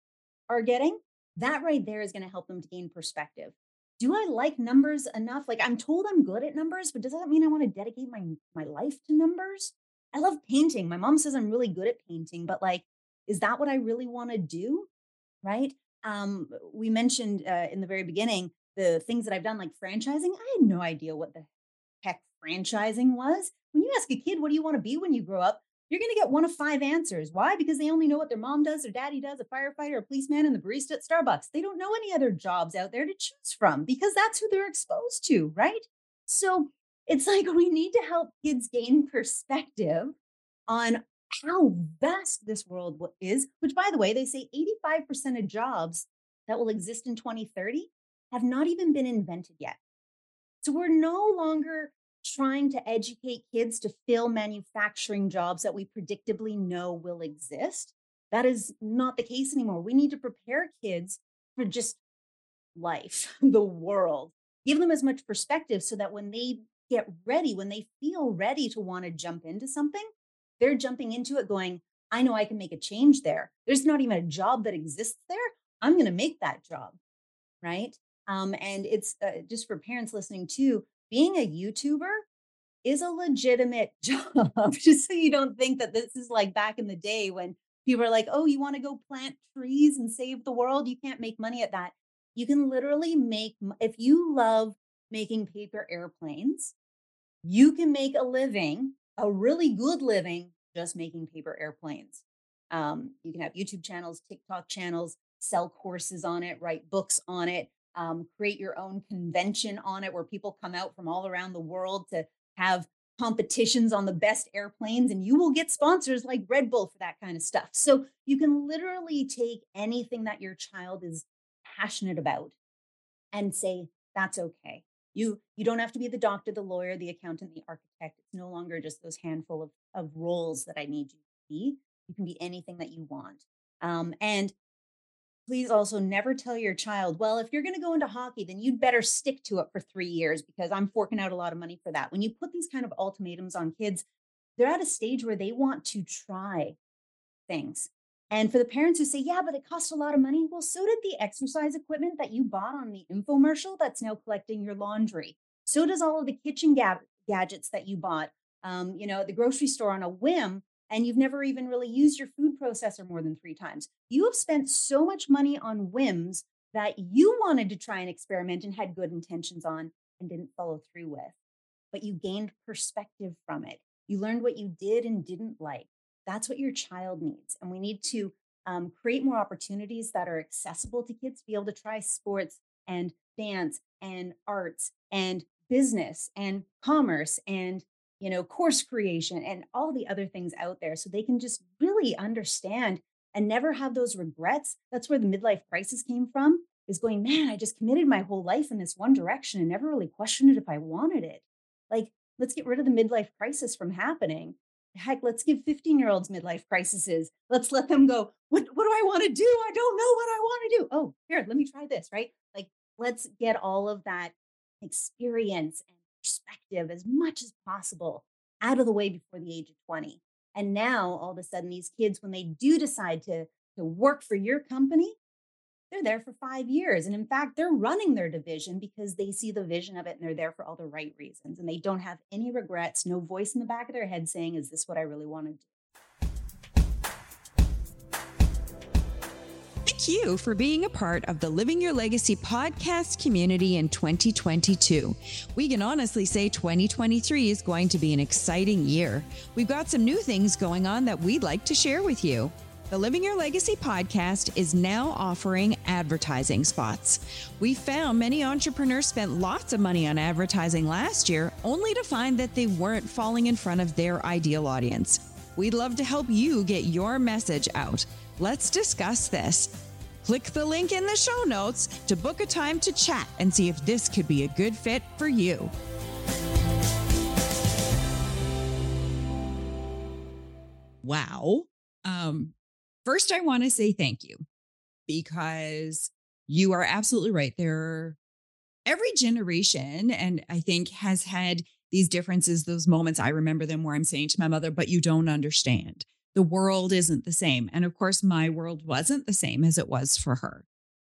are getting, that right there is going to help them to gain perspective. Do I like numbers enough? Like, I'm told I'm good at numbers, but does that mean I want to dedicate my, my life to numbers? I love painting. My mom says I'm really good at painting, but like, is that what I really want to do? Right? Um, we mentioned uh, in the very beginning, the things that I've done, like franchising. I had no idea what the heck franchising was. When you ask a kid, what do you want to be when you grow up? you're going to get one of five answers. Why? Because they only know what their mom does, their daddy does, a firefighter, a policeman, and the barista at Starbucks. They don't know any other jobs out there to choose from because that's who they're exposed to, right? So it's like we need to help kids gain perspective on how vast this world is, which, by the way, they say eighty-five percent of jobs that will exist in twenty thirty have not even been invented yet. So we're no longer trying to educate kids to fill manufacturing jobs that we predictably know will exist. That is not the case anymore. We need to prepare kids for just life, the world, give them as much perspective so that when they get ready, when they feel ready to want to jump into something, they're jumping into it going, I know I can make a change there. There's not even a job that exists there. I'm going to make that job, right? Um, and it's uh, just for parents listening too, being a YouTuber is a legitimate job, just so you don't think that this is like back in the day when people are like, oh, you want to go plant trees and save the world? You can't make money at that. You can literally make, if you love making paper airplanes, you can make a living, a really good living, just making paper airplanes. Um, you can have YouTube channels, TikTok channels, sell courses on it, write books on it. Um, create your own convention on it where people come out from all around the world to have competitions on the best airplanes, and you will get sponsors like Red Bull for that kind of stuff. So you can literally take anything that your child is passionate about and say, that's okay. You, you don't have to be the doctor, the lawyer, the accountant, the architect. It's no longer just those handful of, of roles that I need you to be. You can be anything that you want. Um, and Please also never tell your child, well, if you're going to go into hockey, then you'd better stick to it for three years because I'm forking out a lot of money for that. When you put these kind of ultimatums on kids, they're at a stage where they want to try things. And for the parents who say, yeah, but it costs a lot of money. Well, so did the exercise equipment that you bought on the infomercial that's now collecting your laundry. So does all of the kitchen ga- gadgets that you bought, um, you know, at the grocery store on a whim. And you've never even really used your food processor more than three times. You have spent so much money on whims that you wanted to try and experiment and had good intentions on and didn't follow through with, but you gained perspective from it. You learned what you did and didn't like. That's what your child needs. And we need to um, create more opportunities that are accessible to kids to be able to try sports and dance and arts and business and commerce and you know, course creation and all the other things out there so they can just really understand and never have those regrets. That's where the midlife crisis came from, is going, man, I just committed my whole life in this one direction and never really questioned it if I wanted it. Like, let's get rid of the midlife crisis from happening. Heck, let's give fifteen-year-olds midlife crises. Let's let them go, what, what do I want to do? I don't know what I want to do. Oh, here, let me try this, right? Like, let's get all of that experience and perspective as much as possible out of the way before the age of twenty. And now all of a sudden these kids, when they do decide to, to work for your company, they're there for five years. And in fact, they're running their division because they see the vision of it and they're there for all the right reasons. And they don't have any regrets, no voice in the back of their head saying, is this what I really want to do? Thank you for being a part of the Living Your Legacy podcast community in twenty twenty-two. We can honestly say twenty twenty-three is going to be an exciting year. We've got some new things going on that we'd like to share with you. The Living Your Legacy podcast is now offering advertising spots. We found many entrepreneurs spent lots of money on advertising last year, only to find that they weren't falling in front of their ideal audience. We'd love to help you get your message out. Let's discuss this. Click the link in the show notes to book a time to chat and see if this could be a good fit for you. Wow. Um, first, I want to say thank you because you are absolutely right. There, every generation, and I think has had these differences, those moments. I remember them where I'm saying to my mother, but you don't understand. The world isn't the same. And of course, my world wasn't the same as it was for her.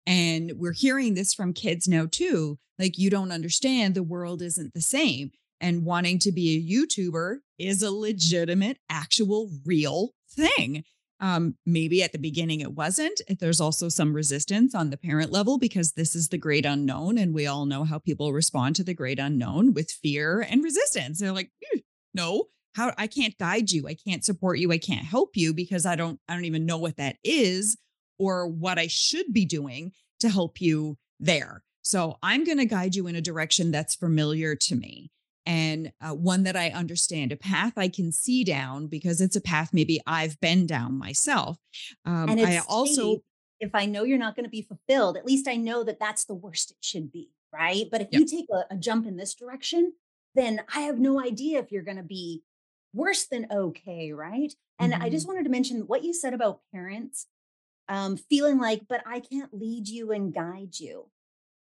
And we're hearing this from kids now too. Like, you don't understand, the world isn't the same. And wanting to be a YouTuber is a legitimate, actual, real thing. Um, maybe at the beginning it wasn't. There's also some resistance on the parent level because this is the great unknown. And we all know how people respond to the great unknown with fear and resistance. They're like, no. how I can't guide you. I can't support you. I can't help you because I don't, I don't even know what that is or what I should be doing to help you there. So I'm going to guide you in a direction that's familiar to me and uh, one that I understand, a path I can see down because it's a path maybe I've been down myself. Um, and I also, if I know you're not going to be fulfilled, at least I know that that's the worst it should be, right? But if yep. you take a, a jump in this direction, then I have no idea if you're going to be worse than okay, right? And mm-hmm. I just wanted to mention what you said about parents um, feeling like, but I can't lead you and guide you.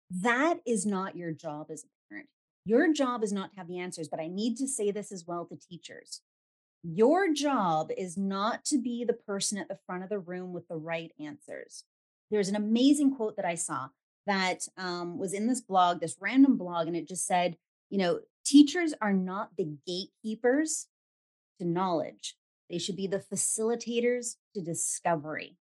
That is not your job as a parent. Your job is not to have the answers, but I need to say this as well to teachers. Your job is not to be the person at the front of the room with the right answers. There's an amazing quote that I saw that um, was in this blog, this random blog, and it just said, you know, teachers are not the gatekeepers to knowledge. They should be the facilitators to discovery.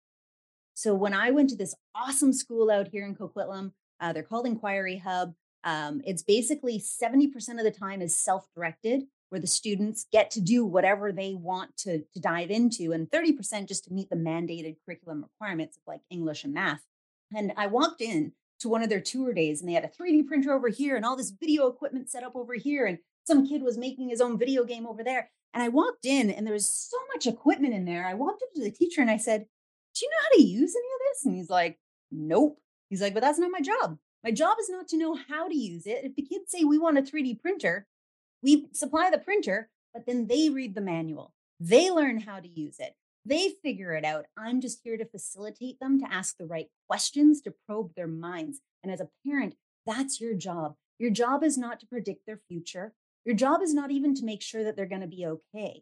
So when I went to this awesome school out here in Coquitlam, Uh, they're called Inquiry Hub. Um, it's basically seventy percent of the time is self-directed, where the students get to do whatever they want to, to dive into, and thirty percent just to meet the mandated curriculum requirements of like English and math. And I walked in to one of their tour days and they had a three D printer over here and all this video equipment set up over here. And some kid was making his own video game over there. And I walked in and there was so much equipment in there. I walked up to the teacher and I said, "Do you know how to use any of this?" And he's like, "Nope." He's like, "But that's not my job. My job is not to know how to use it. If the kids say we want a three D printer, we supply the printer, but then they read the manual. They learn how to use it. They figure it out. I'm just here to facilitate them, to ask the right questions, to probe their minds." And as a parent, that's your job. Your job is not to predict their future. Your job is not even to make sure that they're going to be okay.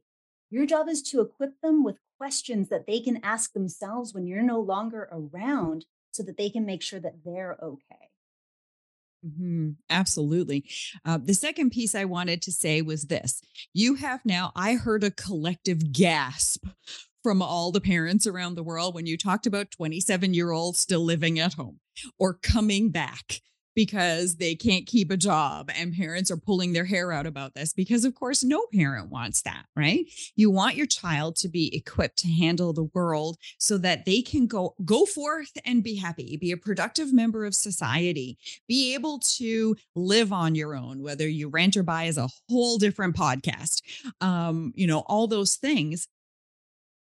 Your job is to equip them with questions that they can ask themselves when you're no longer around, so that they can make sure that they're okay. Mm-hmm. Absolutely. Uh, the second piece I wanted to say was this. You have now, I heard a collective gasp from all the parents around the world when you talked about twenty-seven-year-olds still living at home or coming back because they can't keep a job, and parents are pulling their hair out about this because, of course, no parent wants that, right? You want your child to be equipped to handle the world so that they can go, go forth and be happy, be a productive member of society, be able to live on your own, whether you rent or buy is a whole different podcast, um, you know, all those things.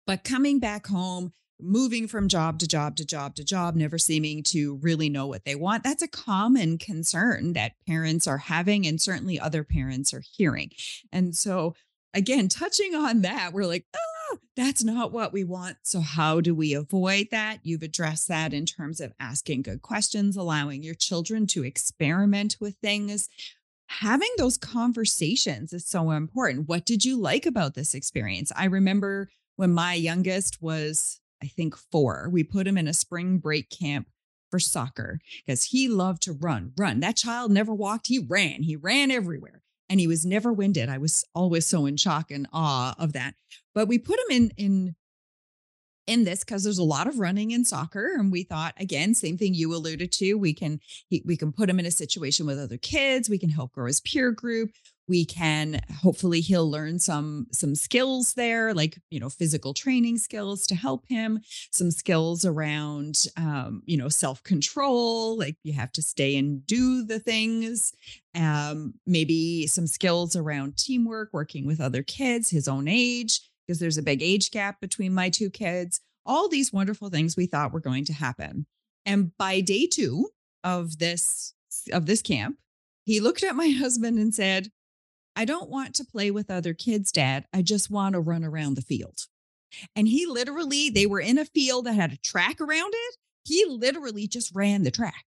But coming back home, moving from job to job to job to job, never seeming to really know what they want. That's a common concern that parents are having, and certainly other parents are hearing. And so again, touching on that, we're like, oh, that's not what we want. So how do we avoid that? You've addressed that in terms of asking good questions, allowing your children to experiment with things. Having those conversations is so important. What did you like about this experience? I remember when my youngest was, I think four, we put him in a spring break camp for soccer because he loved to run, run. That child never walked. He ran, he ran everywhere, and he was never winded. I was always so in shock and awe of that, but we put him in, in, in this because there's a lot of running in soccer. And we thought, again, same thing you alluded to, we can, he, we can put him in a situation with other kids. We can help grow his peer group. We can, hopefully he'll learn some, some skills there, like, you know, physical training skills to help him, some skills around, um, you know, self-control, like you have to stay and do the things, um, maybe some skills around teamwork, working with other kids his own age, because there's a big age gap between my two kids, all these wonderful things we thought were going to happen. And by day two of this, of this camp, he looked at my husband and said, "I don't want to play with other kids, Dad. I just want to run around the field." And he literally, they were in a field that had a track around it. He literally just ran the track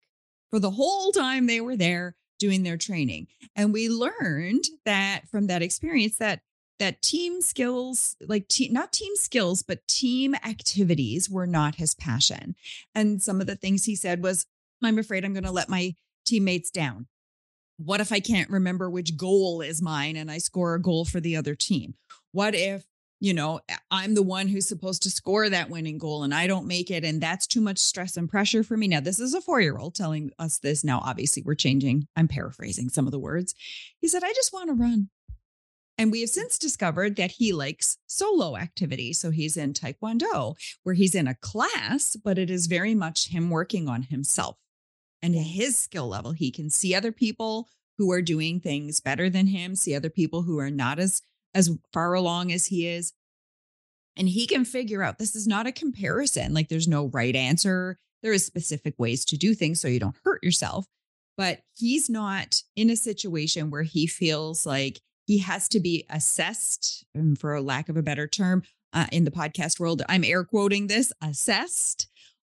for the whole time they were there doing their training. And we learned that from that experience that that team skills, like te- not team skills, but team activities were not his passion. And some of the things he said was, "I'm afraid I'm going to let my teammates down. What if I can't remember which goal is mine and I score a goal for the other team? What if, you know, I'm the one who's supposed to score that winning goal and I don't make it, and that's too much stress and pressure for me?" Now, this is a four-year-old telling us this. Now, obviously, we're changing. I'm paraphrasing some of the words. He said, "I just want to run." And we have since discovered that he likes solo activity. So he's in Taekwondo, where he's in a class, but it is very much him working on himself and his skill level. He can see other people who are doing things better than him, see other people who are not as, as far along as he is. And he can figure out this is not a comparison. Like, there's no right answer. There is specific ways to do things so you don't hurt yourself. But he's not in a situation where he feels like he has to be assessed, for lack of a better term, uh, in the podcast world. I'm air quoting this, assessed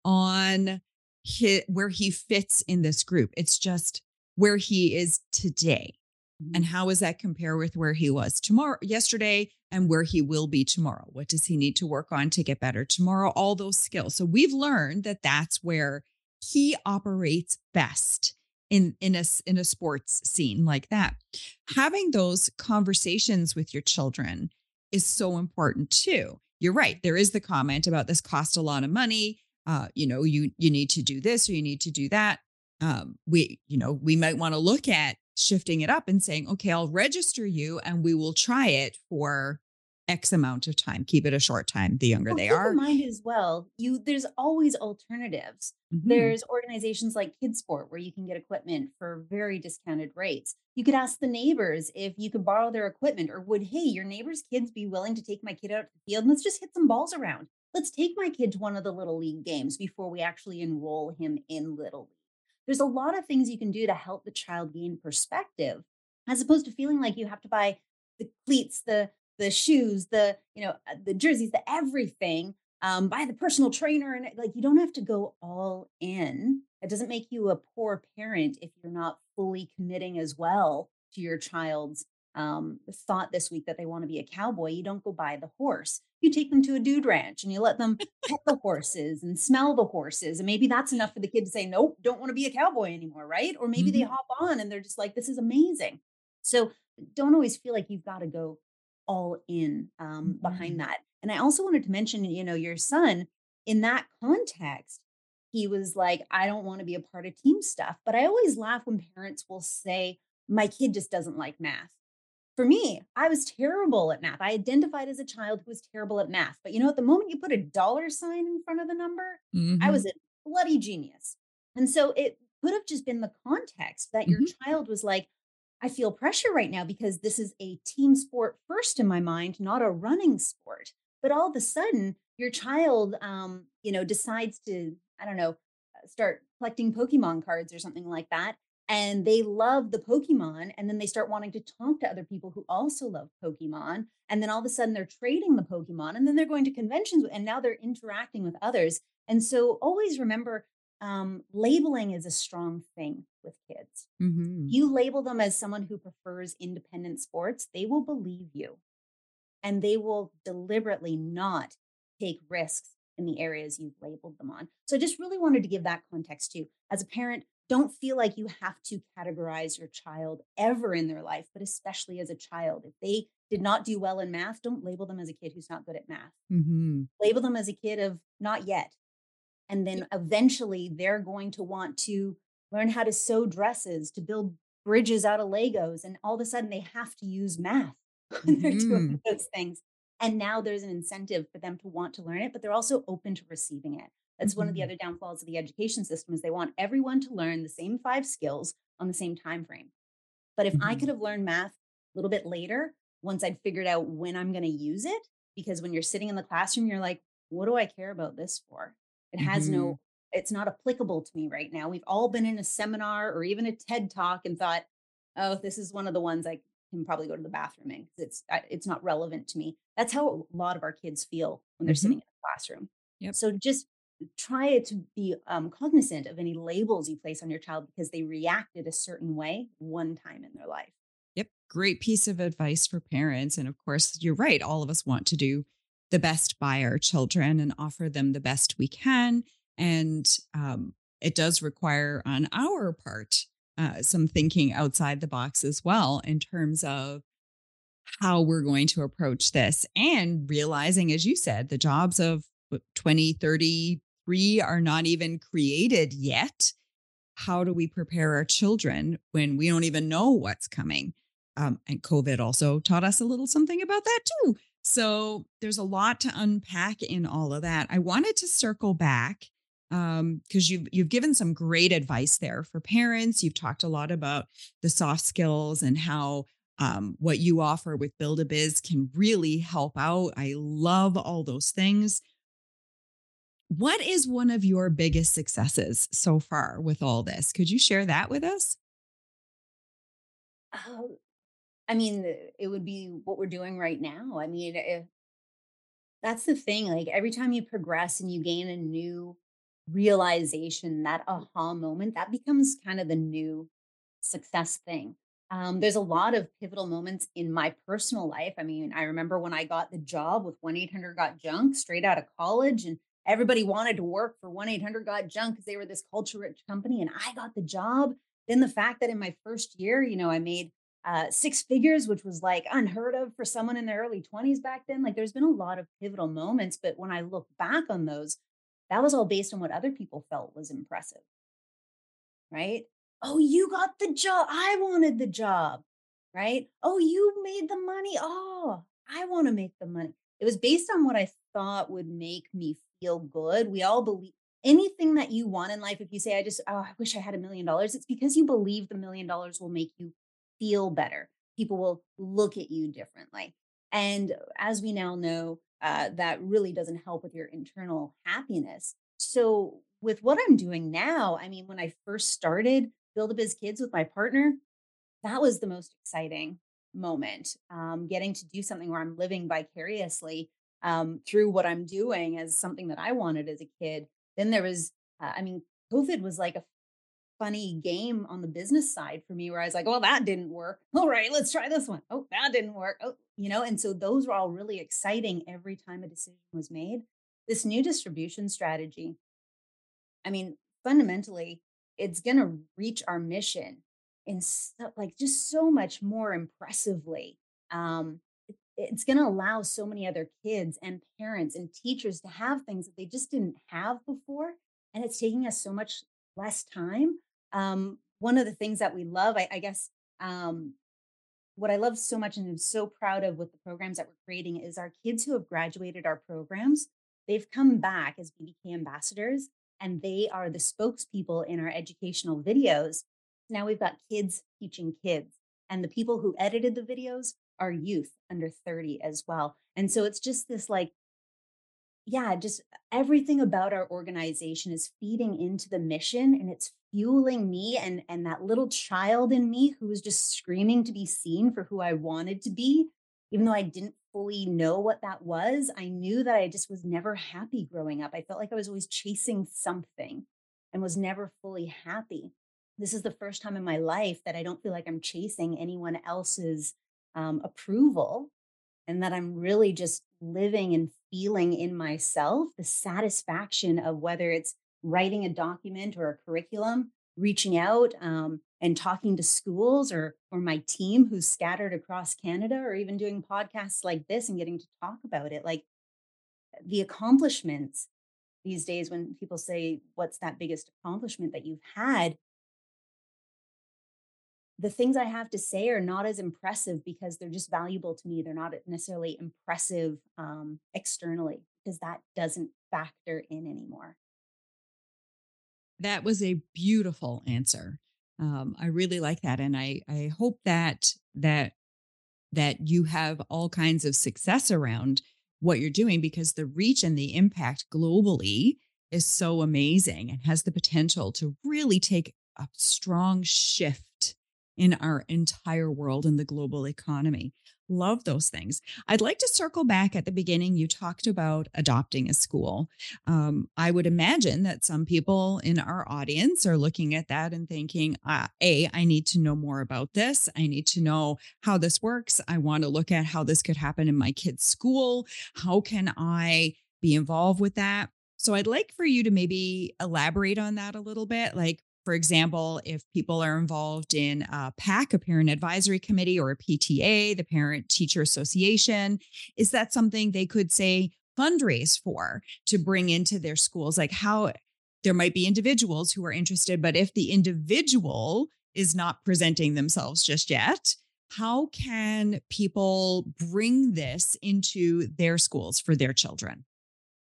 on his, where he fits in this group. It's just where he is today. Mm-hmm. And how does that compare with where he was tomorrow, yesterday, and where he will be tomorrow? What does he need to work on to get better tomorrow? All those skills. So we've learned that that's where he operates best. in, in a, in a sports scene like that. Having those conversations with your children is so important too. You're right. There is the comment about this cost a lot of money. Uh, you know, you, you need to do this or you need to do that. Um, we, you know, we might want to look at shifting it up and saying, okay, I'll register you and we will try it for X amount of time. Keep it a short time. The younger well, they are. Keep in mind as well, you there's always alternatives. Mm-hmm. There's organizations like KidSport where you can get equipment for very discounted rates. You could ask the neighbors if you could borrow their equipment, or would, hey, your neighbor's kids be willing to take my kid out to the field? And let's just hit some balls around. Let's take my kid to one of the Little League games before we actually enroll him in Little League. There's a lot of things you can do to help the child gain perspective, as opposed to feeling like you have to buy the cleats, the the shoes, the, you know, the jerseys, the everything, um, by the personal trainer. And like, you don't have to go all in. It doesn't make you a poor parent if you're not fully committing as well to your child's um, thought this week that they want to be a cowboy. You don't go buy the horse. You take them to a dude ranch and you let them pet the horses and smell the horses. And maybe that's enough for the kid to say, nope, don't want to be a cowboy anymore. Right. Or maybe mm-hmm. they hop on and they're just like, this is amazing. So don't always feel like you've got to go all in um, behind that. And I also wanted to mention, you know, your son in that context, he was like, I don't want to be a part of team stuff. But I always laugh when parents will say, my kid just doesn't like math. For me, I was terrible at math. I identified as a child who was terrible at math. But you know, at the moment you put a dollar sign in front of the number, mm-hmm. I was a bloody genius. And so it could have just been the context that your mm-hmm. child was like, I feel pressure right now because this is a team sport first in my mind, not a running sport. But all of a sudden, your child, um, you know, decides to, I don't know, start collecting Pokemon cards or something like that. And they love the Pokemon. And then they start wanting to talk to other people who also love Pokemon. And then all of a sudden, they're trading the Pokemon. And then they're going to conventions. And now they're interacting with others. And so always remember, Um, labeling is a strong thing with kids. Mm-hmm. You label them as someone who prefers independent sports, they will believe you and they will deliberately not take risks in the areas you've labeled them on. So I just really wanted to give that context too. As a parent, don't feel like you have to categorize your child ever in their life, but especially as a child. If they did not do well in math, don't label them as a kid who's not good at math. Mm-hmm. Label them as a kid of not yet. And then eventually they're going to want to learn how to sew dresses, to build bridges out of Legos. And all of a sudden they have to use math when they're mm-hmm. doing those things. And now there's an incentive for them to want to learn it, but they're also open to receiving it. That's mm-hmm. one of the other downfalls of the education system is they want everyone to learn the same five skills on the same time frame. But if mm-hmm. I could have learned math a little bit later, once I'd figured out when I'm going to use it, because when you're sitting in the classroom, you're like, what do I care about this for? It has mm-hmm. no, it's not applicable to me right now. We've all been in a seminar or even a TED talk and thought, oh, this is one of the ones I can probably go to the bathroom in because it's, it's not relevant to me. That's how a lot of our kids feel when they're mm-hmm. sitting in a classroom. Yep. So just try to be um, cognizant of any labels you place on your child because they reacted a certain way one time in their life. Yep. Great piece of advice for parents. And of course, you're right. All of us want to do the best by our children and offer them the best we can. And um, it does require on our part uh, some thinking outside the box as well in terms of how we're going to approach this and realizing, as you said, the jobs of twenty thirty-three are not even created yet. How do we prepare our children when we don't even know what's coming? Um, and COVID also taught us a little something about that too. So there's a lot to unpack in all of that. I wanted to circle back um, because you've, you've given some great advice there for parents. You've talked a lot about the soft skills and how um, what you offer with Build a Biz can really help out. I love all those things. What is one of your biggest successes so far with all this? Could you share that with us? Um, I mean, it would be what we're doing right now. I mean, if, that's the thing. Like every time you progress and you gain a new realization, that aha moment, that becomes kind of the new success thing. Um, there's a lot of pivotal moments in my personal life. I mean, I remember when I got the job with one eight hundred got junk straight out of college, and everybody wanted to work for one eight hundred got junk because they were this culture-rich company, and I got the job. Then the fact that in my first year, you know, I made uh, six figures, which was like unheard of for someone in their early twenties back then. Like there's been a lot of pivotal moments, but when I look back on those, that was all based on what other people felt was impressive, right? Oh, you got the job. I wanted the job, right? Oh, you made the money. Oh, I want to make the money. It was based on what I thought would make me feel good. We all believe. Anything that you want in life, if you say, I just, oh, I wish I had a million dollars, it's because you believe the million dollars will make you feel better. People will look at you differently. And as we now know, uh, that really doesn't help with your internal happiness. So with what I'm doing now, I mean, when I first started Build a Biz Kids with my partner, that was the most exciting moment, um, getting to do something where I'm living vicariously um, through what I'm doing as something that I wanted as a kid. Then there was, uh, I mean, COVID was like a funny game on the business side for me where I was like, well, that didn't work. All right, let's try this one. Oh, that didn't work. Oh, you know, and so those were all really exciting every time a decision was made. This new distribution strategy, I mean, fundamentally, it's going to reach our mission in so, like just so much more impressively. Um, it, it's going to allow so many other kids and parents and teachers to have things that they just didn't have before. And it's taking us so much less time. Um, one of the things that we love, I, I guess, um, what I love so much and I'm so proud of with the programs that we're creating is our kids who have graduated our programs, they've come back as B B K ambassadors, and they are the spokespeople in our educational videos. Now we've got kids teaching kids, and the people who edited the videos are youth under thirty as well. And so it's just this like, yeah, just everything about our organization is feeding into the mission, and it's fueling me and, and that little child in me who was just screaming to be seen for who I wanted to be. Even though I didn't fully know what that was, I knew that I just was never happy growing up. I felt like I was always chasing something and was never fully happy. This is the first time in my life that I don't feel like I'm chasing anyone else's um, approval, and that I'm really just living and feeling in myself the satisfaction of whether it's writing a document or a curriculum, reaching out um, and talking to schools or or my team who's scattered across Canada, or even doing podcasts like this and getting to talk about it. Like the accomplishments these days, when people say, what's that biggest accomplishment that you've had? The things I have to say are not as impressive because they're just valuable to me. They're not necessarily impressive um, externally, because that doesn't factor in anymore. That was a beautiful answer. Um, I really like that. And I, I hope that, that, that you have all kinds of success around what you're doing, because the reach and the impact globally is so amazing and has the potential to really take a strong shift in our entire world and the global economy. Love those things. I'd like to circle back at the beginning. You talked about adopting a school. Um, I would imagine that some people in our audience are looking at that and thinking, uh, A, I need to know more about this. I need to know how this works. I want to look at how this could happen in my kid's school. How can I be involved with that? So I'd like for you to maybe elaborate on that a little bit. Like, for example, if people are involved in a PAC, a Parent Advisory Committee, or a P T A, the Parent Teacher Association, is that something they could, say, fundraise for to bring into their schools? Like, how there might be individuals who are interested, but if the individual is not presenting themselves just yet, How can people bring this into their schools for their children?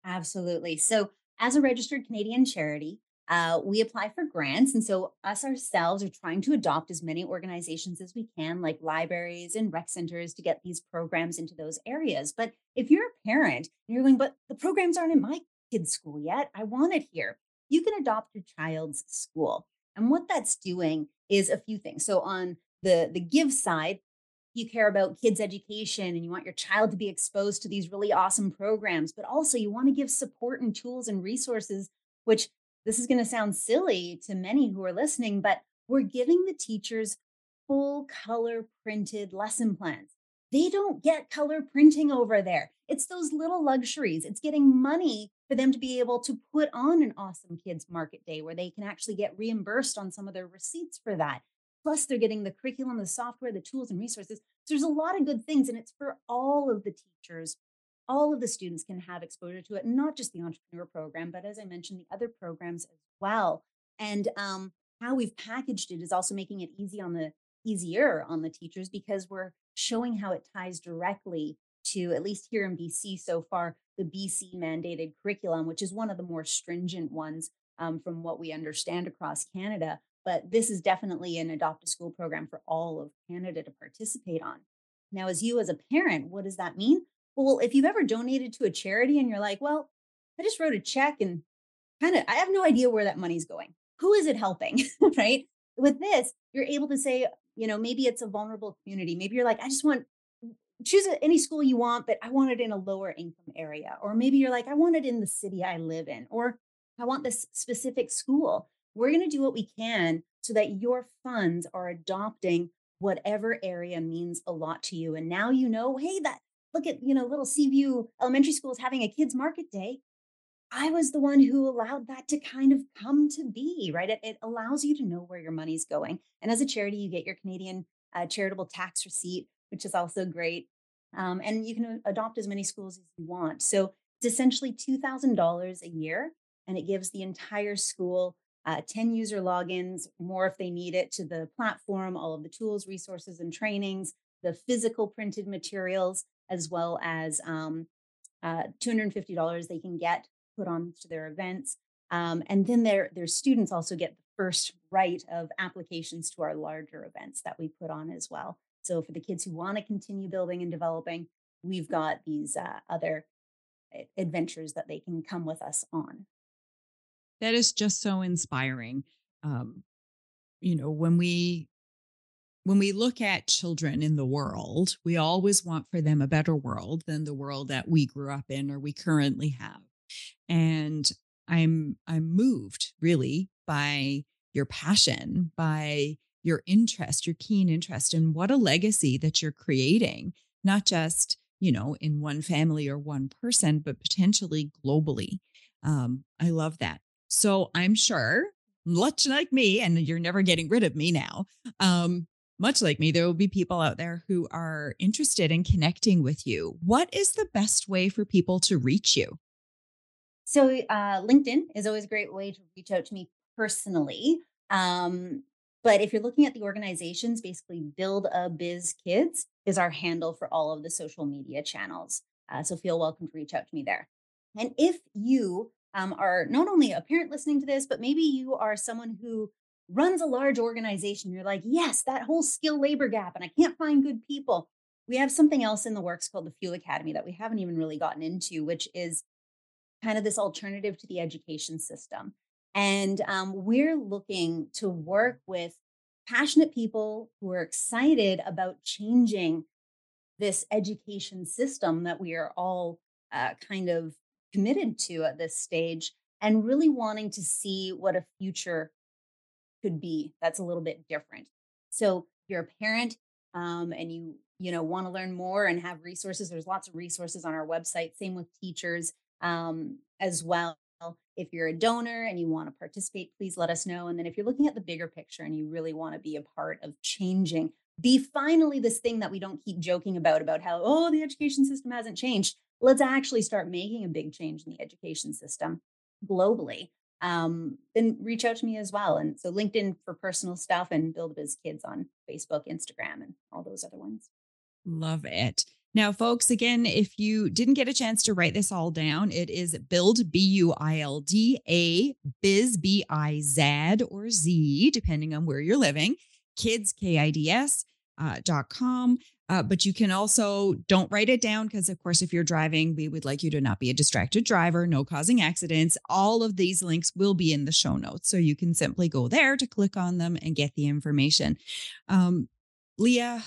Absolutely. So as a registered Canadian charity, uh, we apply for grants. And so us ourselves are trying to adopt as many organizations as we can, like libraries and rec centers, to get these programs into those areas. But if you're a parent and you're going, but the programs aren't in my kid's school yet, I want it here. You can adopt your child's school. And what that's doing is a few things. So on the, the give side, you care about kids' education and you want your child to be exposed to these really awesome programs, but also you want to give support and tools and resources, which this is going to sound silly to many who are listening, but we're giving the teachers full color printed lesson plans. They don't get color printing over there. It's those little luxuries. It's getting money for them to be able to put on an awesome kids market day where they can actually get reimbursed on some of their receipts for that. Plus, they're getting the curriculum, the software, the tools and resources. So there's a lot of good things, and it's for all of the teachers. All of the students can have exposure to it, not just the entrepreneur program, but as I mentioned, the other programs as well. And um, how we've packaged it is also making it easy on the easier on the teachers, because we're showing how it ties directly to, at least here in B C so far, the B C mandated curriculum, which is one of the more stringent ones um, from what we understand across Canada. But this is definitely an Adopt a School program for all of Canada to participate on. Now, as you as a parent, what does that mean? Well, if you've ever donated to a charity and you're like, well, I just wrote a check and kind of, I have no idea where that money's going. Who is it helping, right? With this, you're able to say, you know, maybe it's a vulnerable community. Maybe you're like, I just want, choose any school you want, but I want it in a lower income area. Or maybe you're like, I want it in the city I live in, or I want this specific school. We're going to do what we can so that your funds are adopting whatever area means a lot to you. And now you know, hey, that look at, you know, little Seaview Elementary School is having a kids market day. I was the one who allowed that to kind of come to be, right? It, it allows you to know where your money's going. And as a charity, you get your Canadian uh, charitable tax receipt, which is also great. Um, and you can adopt as many schools as you want. So it's essentially two thousand dollars a year, and it gives the entire school Uh, ten user logins, more if they need it, to the platform, all of the tools, resources, and trainings, the physical printed materials, as well as um, uh, two hundred fifty dollars they can get put on to their events. Um, and then their, their students also get the first right of applications to our larger events that we put on as well. So for the kids who want to continue building and developing, we've got these uh, other adventures that they can come with us on. That is just so inspiring. Um, you know, when we when we look at children in the world, we always want for them a better world than the world that we grew up in or we currently have. And I'm I'm moved really by your passion, by your interest, your keen interest, and what a legacy that you're creating, not just, you know, in one family or one person, but potentially globally. Um, I love that. So I'm sure, much like me, and you're never getting rid of me now, um, much like me, there will be people out there who are interested in connecting with you. What is the best way for people to reach you? So uh, LinkedIn is always a great way to reach out to me personally. Um, but if you're looking at the organizations, basically Build a Biz Kids is our handle for all of the social media channels. Uh, so feel welcome to reach out to me there. And if you Um, are not only a parent listening to this, but maybe you are someone who runs a large organization. You're like, yes, that whole skill labor gap, and I can't find good people. We have something else in the works called the Fuel Academy that we haven't even really gotten into, which is kind of this alternative to the education system. And um, we're looking to work with passionate people who are excited about changing this education system that we are all uh, kind of committed to at this stage, and really wanting to see what a future could be that's a little bit different. So if you're a parent um, and you, you know, want to learn more and have resources, there's lots of resources on our website, same with teachers um, as well. If you're a donor and you want to participate, please let us know. And then if you're looking at the bigger picture and you really want to be a part of changing, be finally this thing that we don't keep joking about, about how, oh, the education system hasn't changed. Let's actually start making a big change in the education system globally. um, then reach out to me as well. And so LinkedIn for personal stuff, and Build a Biz Kids on Facebook, Instagram, and all those other ones. Love it. Now, folks, again, if you didn't get a chance to write this all down, it is Build, B U I L D A, Biz, B I Z or Z, depending on where you're living, Kids, K I D S, uh, dot com. Uh, but you can also, don't write it down because, of course, if you're driving, we would like you to not be a distracted driver, no causing accidents. All of these links will be in the show notes. So you can simply go there to click on them and get the information. Um, Leah,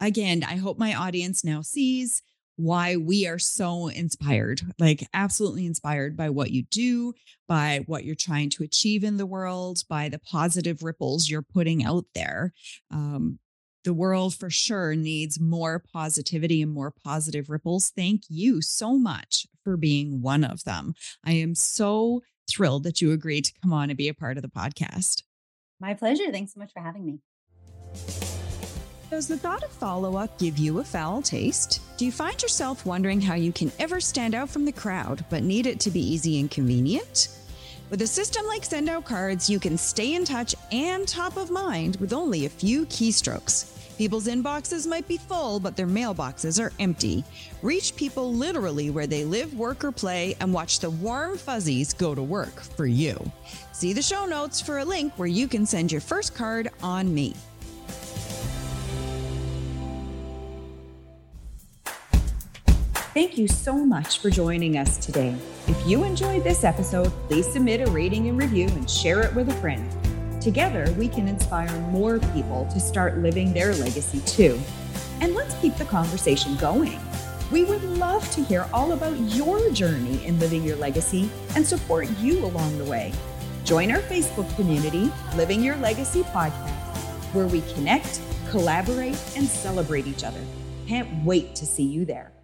again, I hope my audience now sees why we are so inspired, like absolutely inspired by what you do, by what you're trying to achieve in the world, by the positive ripples you're putting out there. Um, the world for sure needs more positivity and more positive ripples. Thank you so much for being one of them. I am so thrilled that you agreed to come on and be a part of the podcast. My pleasure. Thanks so much for having me. Does the thought of follow-up give you a foul taste? Do you find yourself wondering how you can ever stand out from the crowd, but need it to be easy and convenient? With a system like Send Out Cards, you can stay in touch and top of mind with only a few keystrokes. People's inboxes might be full, but their mailboxes are empty. Reach people literally where they live, work, or play, and watch the warm fuzzies go to work for you. See the show notes for a link where you can send your first card on me. Thank you so much for joining us today. If you enjoyed this episode, please submit a rating and review and share it with a friend. Together, we can inspire more people to start living their legacy too. And let's keep the conversation going. We would love to hear all about your journey in living your legacy and support you along the way. Join our Facebook community, Living Your Legacy Podcast, where we connect, collaborate, and celebrate each other. Can't wait to see you there.